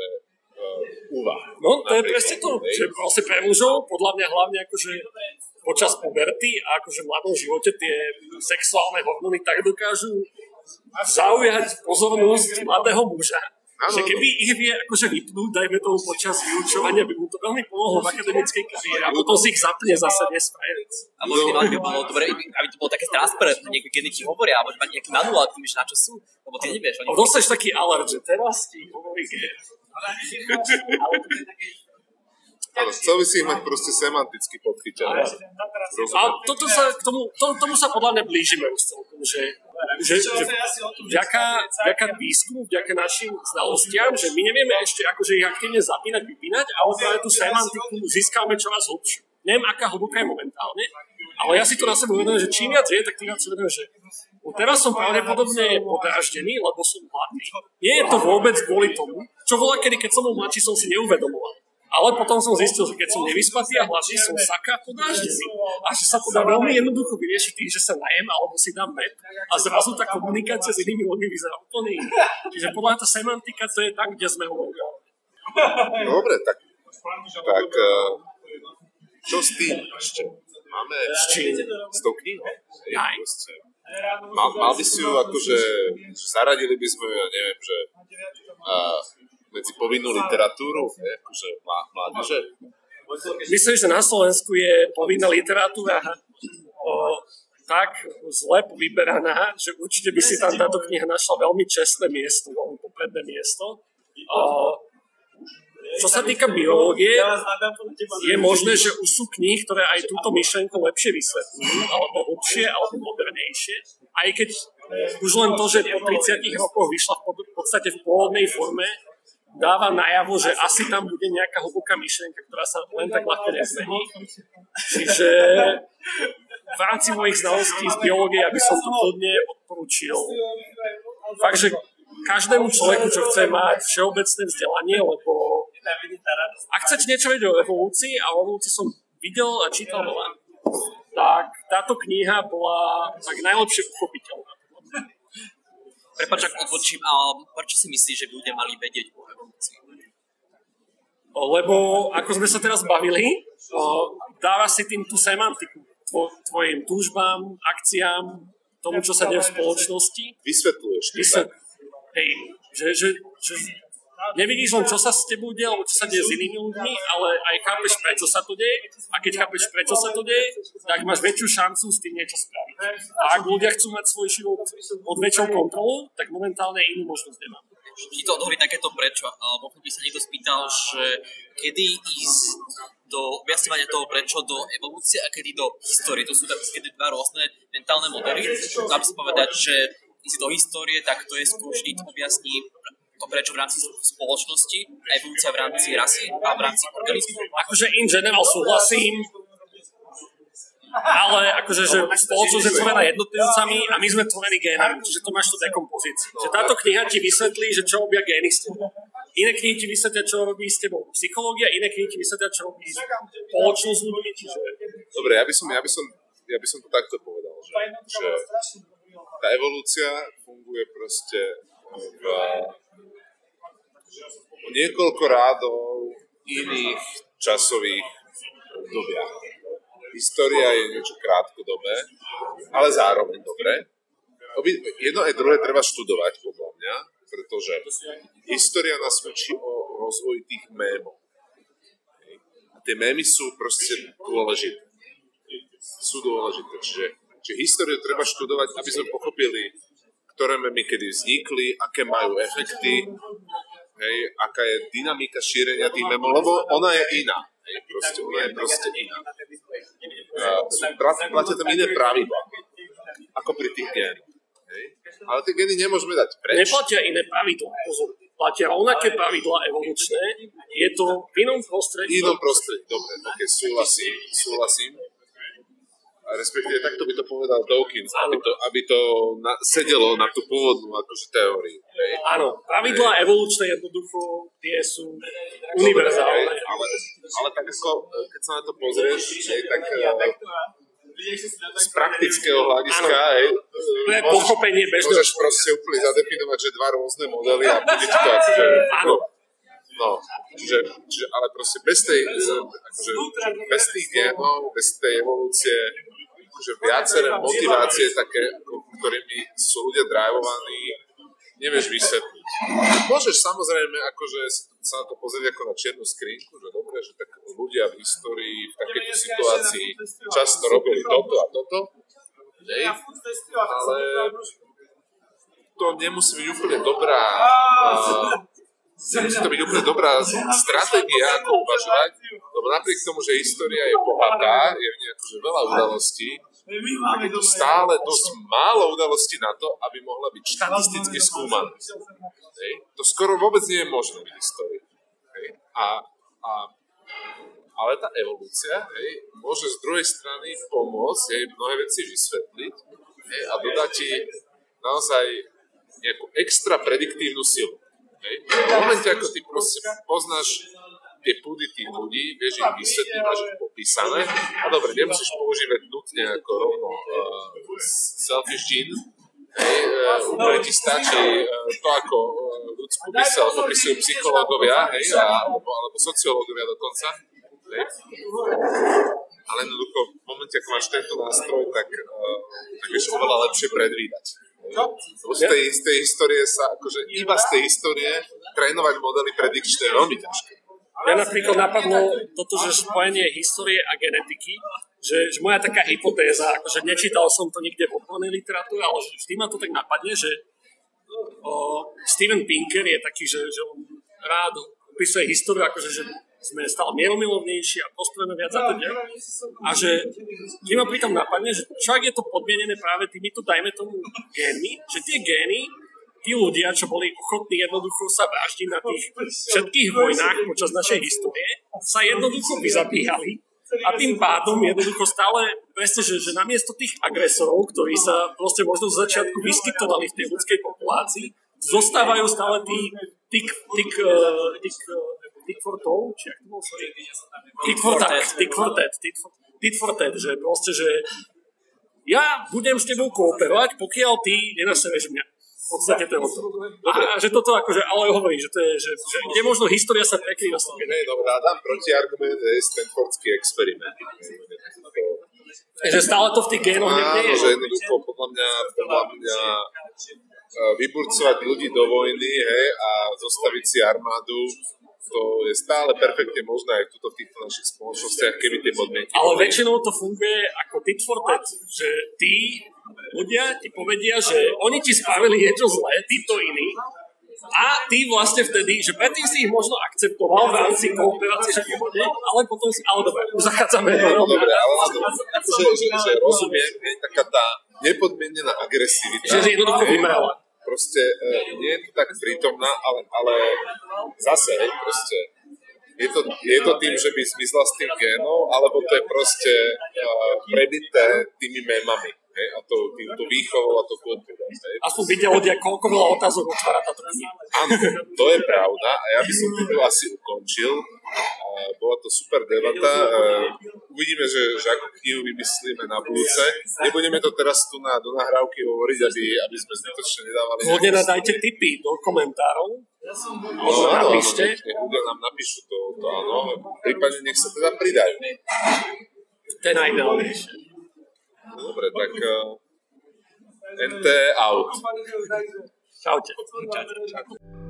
e, úvah. No, to je presne to, že proste pre mužov, podľa mňa hlavne akože počas puberty a akože v mladom živote tie sexuálne hormóny tak dokážu zaujať pozornosť mladého muža. Ano, že keby ich vie akože vypnúť, dajme tomu počas vyučovania, by mu to veľmi pomohlo v akademickej kariére a potom si ich zapne zase nesprajenec. A možno by bolo dobre, aby to bolo také transparentné, niekedy ti hovoria, alebo mať nejaký manuál, ty myš na čo sú, lebo ty nevieš. A dostaneš taký alert, že teraz ti hovorí, kde. Ale chcel by si ich mať proste semanticky podchyťané. A toto sa, k tomu, to, tomu sa podľa mňa blížime už celkom, že Že, že vďaka, vďaka výskumu, vďaka našim znalostiam, že my nevieme ešte akože ich aktívne zapínať, vypínať, ale práve tú semantiku získame čoraz hlbšiu. Neviem, aká hlboká je momentálne, ale ja si to na sebe uvedomujem, že čím viac je, tak tým viac si uvedomujem, že teraz som pravdepodobne podráždený, lebo som hladný. Nie je to vôbec kvôli tomu, čo bola kedy, keď som bol mladší, som si neuvedomoval. Ale potom som zistil, že keď som nevyspatý a hladný, som saka podráždený. A že sa to dá veľmi jednoducho vyriešiť tým, že sa najem alebo si dám med. A zrazu tá komunikácia s inými ľuďmi vyzerá úplne iné. Čiže podľa mňa tá semantika, to je tak, kde sme hovorili. Dobre, tak, tak čo s tým ešte? Máme ešte s tou knihou? Aj. Mal, mal by si ju akože, zaradili by sme ju, ja neviem, že... A, medzi povinnú literatúru, je, akože mládeže. Myslím, že na Slovensku je povinná literatúra o, tak zle vyberaná, že určite by si tam táto kniha našla veľmi čestné miesto, veľmi popredné miesto. O, čo sa týka biológie, je možné, že už sú knihy, ktoré aj túto myšlenku lepšie vysvetľujú, alebo lepšie, alebo modernejšie, aj keď už len to, že po tridsiatich rokoch vyšla v podstate v pôvodnej forme, dáva najavo, že asi tam bude nejaká hlboká myšlienka, ktorá sa len tak ľahko nezmení. Čiže v rámci mojich znalostí z biológie, aby som to hodne odporúčil. Takže každému človeku, čo chce mať všeobecné vzdelanie, lebo ak chcete niečo vedieť o evolúcii, a o evolúcii som videl a čítal veľa, tak táto kniha bola tak najlepšie uchopiteľná. Prepáč, ak odbočím, ale prečo si myslíš, že ľudia mali vedieť o evolúcii? Lebo, ako sme sa teraz bavili, dáva si tým tú semantiku tvo, tvojim túžbám, akciám, tomu, čo sa deje v spoločnosti. Vysvetľuješ. Vysvetľuješ. Hej, že, že, že nevidíš len, čo sa s tebou deje, alebo čo sa deje s inými ľuďmi, ale aj chápeš, prečo sa to deje. A keď chápeš, prečo sa to deje, tak máš väčšiu šancu s tým niečo spraviť. A ak ľudia chcú mať svoj život pod väčšou kontrolou, tak momentálne inú možnosť nemám. Ti to odhovorí takéto prečo, alebo by sa niekto spýtal, že kedy ísť do objasňovania toho prečo do evolúcie a kedy do histórie. To sú také dva rôzne mentálne modely. Dám si povedať, že ísť do histórie, tak to je skúšniť objasniť to prečo v rámci spoločnosti, evolúcia v rámci rasy a v rámci organizmu. Akože in general súhlasím, ale akože, že spoločnosť je tvorená jednotlivcami a my sme tvorení génami, čiže to máš tú dekompozíciu. Že táto kniha ti vysvetlí, že čo robia gény s tebou. Iné knihy ti vysvetlia, čo robí s tebou psychológia, iné knihy ti vysvetlia, čo robí spoločnosť ľudí. Čiže... Dobre, ja by som, ja by som, ja by som to takto povedal, že, že tá evolúcia funguje proste v niekoľko rádov iných časových obdobiach. História je niečo krátkodobé, ale zároveň dobré. Jedno aj druhé treba študovať, podľa mňa, pretože história nás učí o rozvoji tých mémov. A tie mémy sú proste dôležité. Sú dôležité, čiže, čiže históriu treba študovať, aby sme pochopili, ktoré memy kedy vznikli, aké majú efekty, hej, aká je dynamika šírenia tých memov, lebo ona je iná. Hej, proste, ona je proste iná. Platia tam iné pravidlá, ako pri tých génoch. Ale tie gény nemôžeme dať preč. Neplatia iné pravidlá, pozor. Platia onaké pravidlá evolučné, je to v inom prostredí. V inom prostredí, dobre, ok, súhlasím, súhlasím. A respektíve takto by to povedal Dawkins, aby to, aby to na, sedelo na tú pôvodnú akože teóriu. Áno, pravidlá evolučné jednoducho tie sú univerzálne. Dobre, ale, ale tak ako, keď sa na to pozrieš, hej, tak z praktického hľadiska, hej, môžeš, môžeš proste úplne zadefinovať, že dva rôzne modely a bude to akože... Áno. No, čiže, čiže ale proste bez tej, akože, bez tých genov, bez tej evolúcie, akože viaceré motivácie také, ktorými sú ľudia drivovaní, nevieš vysvetliť. Môžeš samozrejme, akože sa na to pozrieť ako na čiernu skrinku, že dobre, že tak ľudia v histórii v takejto situácii často robili toto a toto, nej, ale to nemusí byť úplne dobrá, nemusí to byť úplne dobrá stratégia, ako uvažovať, lebo napriek tomu, že história je bohatá, je v nej akože veľa udalostí, tak je to stále dosť málo udalostí na to, aby mohla byť štatisticky skúmaná. To skoro vôbec nie je možné v histórii. A, a, ale tá evolúcia hej, môže z druhej strany pomôcť jej mnohé veci vysvetliť hej, a dodať ti naozaj nejakú extra prediktívnu silu. Hej. V momente, ako ty proste poznáš tie púdy tých ľudí, vieš ich vysvetliť, máš ich popísané. A dobre, nemusíš používať nutne ako rovno uh, Selfish Gene. Uh, úplne ti stačí uh, to, ako ľudskú mysel popisujú psychológovia, hej, a, alebo, alebo sociológovia dokonca. Hej. Ale jednoducho, v momente, ako máš tento nástroj, tak, uh, tak vieš oveľa lepšie predvídať. Z tej, z tej histórie sa, akože iba z tej histórie trénovať modely predikčné je veľmi ťažké. Ja napríklad napadlo toto, že spojenie histórie a genetiky, že, že moja taká hypotéza, akože nečítal som to nikde v odbornej literatúre, ale vždy ma to tak napadne, že o, Steven Pinker je taký, že, že on rád opisuje históriu, akože že sme stále mieromilovnejší a postupujeme viac za tým. A že tým ma pritom napadne, že čo ak je to podmienené práve týmito, dajme tomu génmi, že tie gény, tí ľudia, čo boli ochotní jednoducho sa vraždiť na tých všetkých vojnách počas našej histórie, sa jednoducho vyzabíjali a tým pádom jednoducho stále, presne, že, že namiesto tých agresorov, ktorí sa proste možno z začiatku vyskytovali v tej ľudskej populácii, zostávajú stále tí tit-for-tat, či ak to bol svoj? Tit-for-tat, tit-for-tat, že proste, že ja budem s tebou kooperovať, pokiaľ ty nenasereš mňa. V podstate to je to. A že toto akože, ale hovorím, že to je, že, že kde možno história sa prekrýva s tým. Ne, dobrá, dám protiargument, je stanfordský experiment. Že stále to v tých génoch nie je. Že jednoducho, podľa mňa, podľa mňa vyburcovať ľudí do vojny, hej, a zostaviť si armádu, to je stále perfektne možné aj tuto v týchto našich spoločnostiach, keby tie podmienky. Ale väčšinou to funguje ako tit for tat, že tí ľudia ti povedia, že oni ti spravili niečo zlé, títo iní, a ty vlastne vtedy, že predtým si ich možno akceptoval v rámci kooperácie, že nebude, ale potom si, ale dobre, už zachádzame. Ne, no, dobre, ale že, že, že rozumiem, je taká tá nepodmienená agresivita. Že jednoducho vymerala. Proste e, nie je to tak prítomná, ale, ale zase, hej, proste, je to, je to tým, že by zmizla z tých génov, alebo to je proste e, prebité tými mémami, hej, a to, tým, to výchovou a to kultúrou. Aspoň vidia ľudia, koľko veľa otázok otvára táto kniha. Áno, to je pravda a ja by som to asi ukončil. E, bola to super debata. E, uvidíme, že, že ako knihu vymyslíme na budúce. Nebudeme to teraz tu na, do nahrávky hovoriť, aby, aby sme zbytočne nedávali... Hodne nám dajte tipy do komentárov. No, áno, napíšte. Nech ľudia nám napíšu to, to áno. Prípadne nech sa teda pridajú. To je najideálnejšie. Dobre, tak... Uh, en té out. Čaute. Čaute.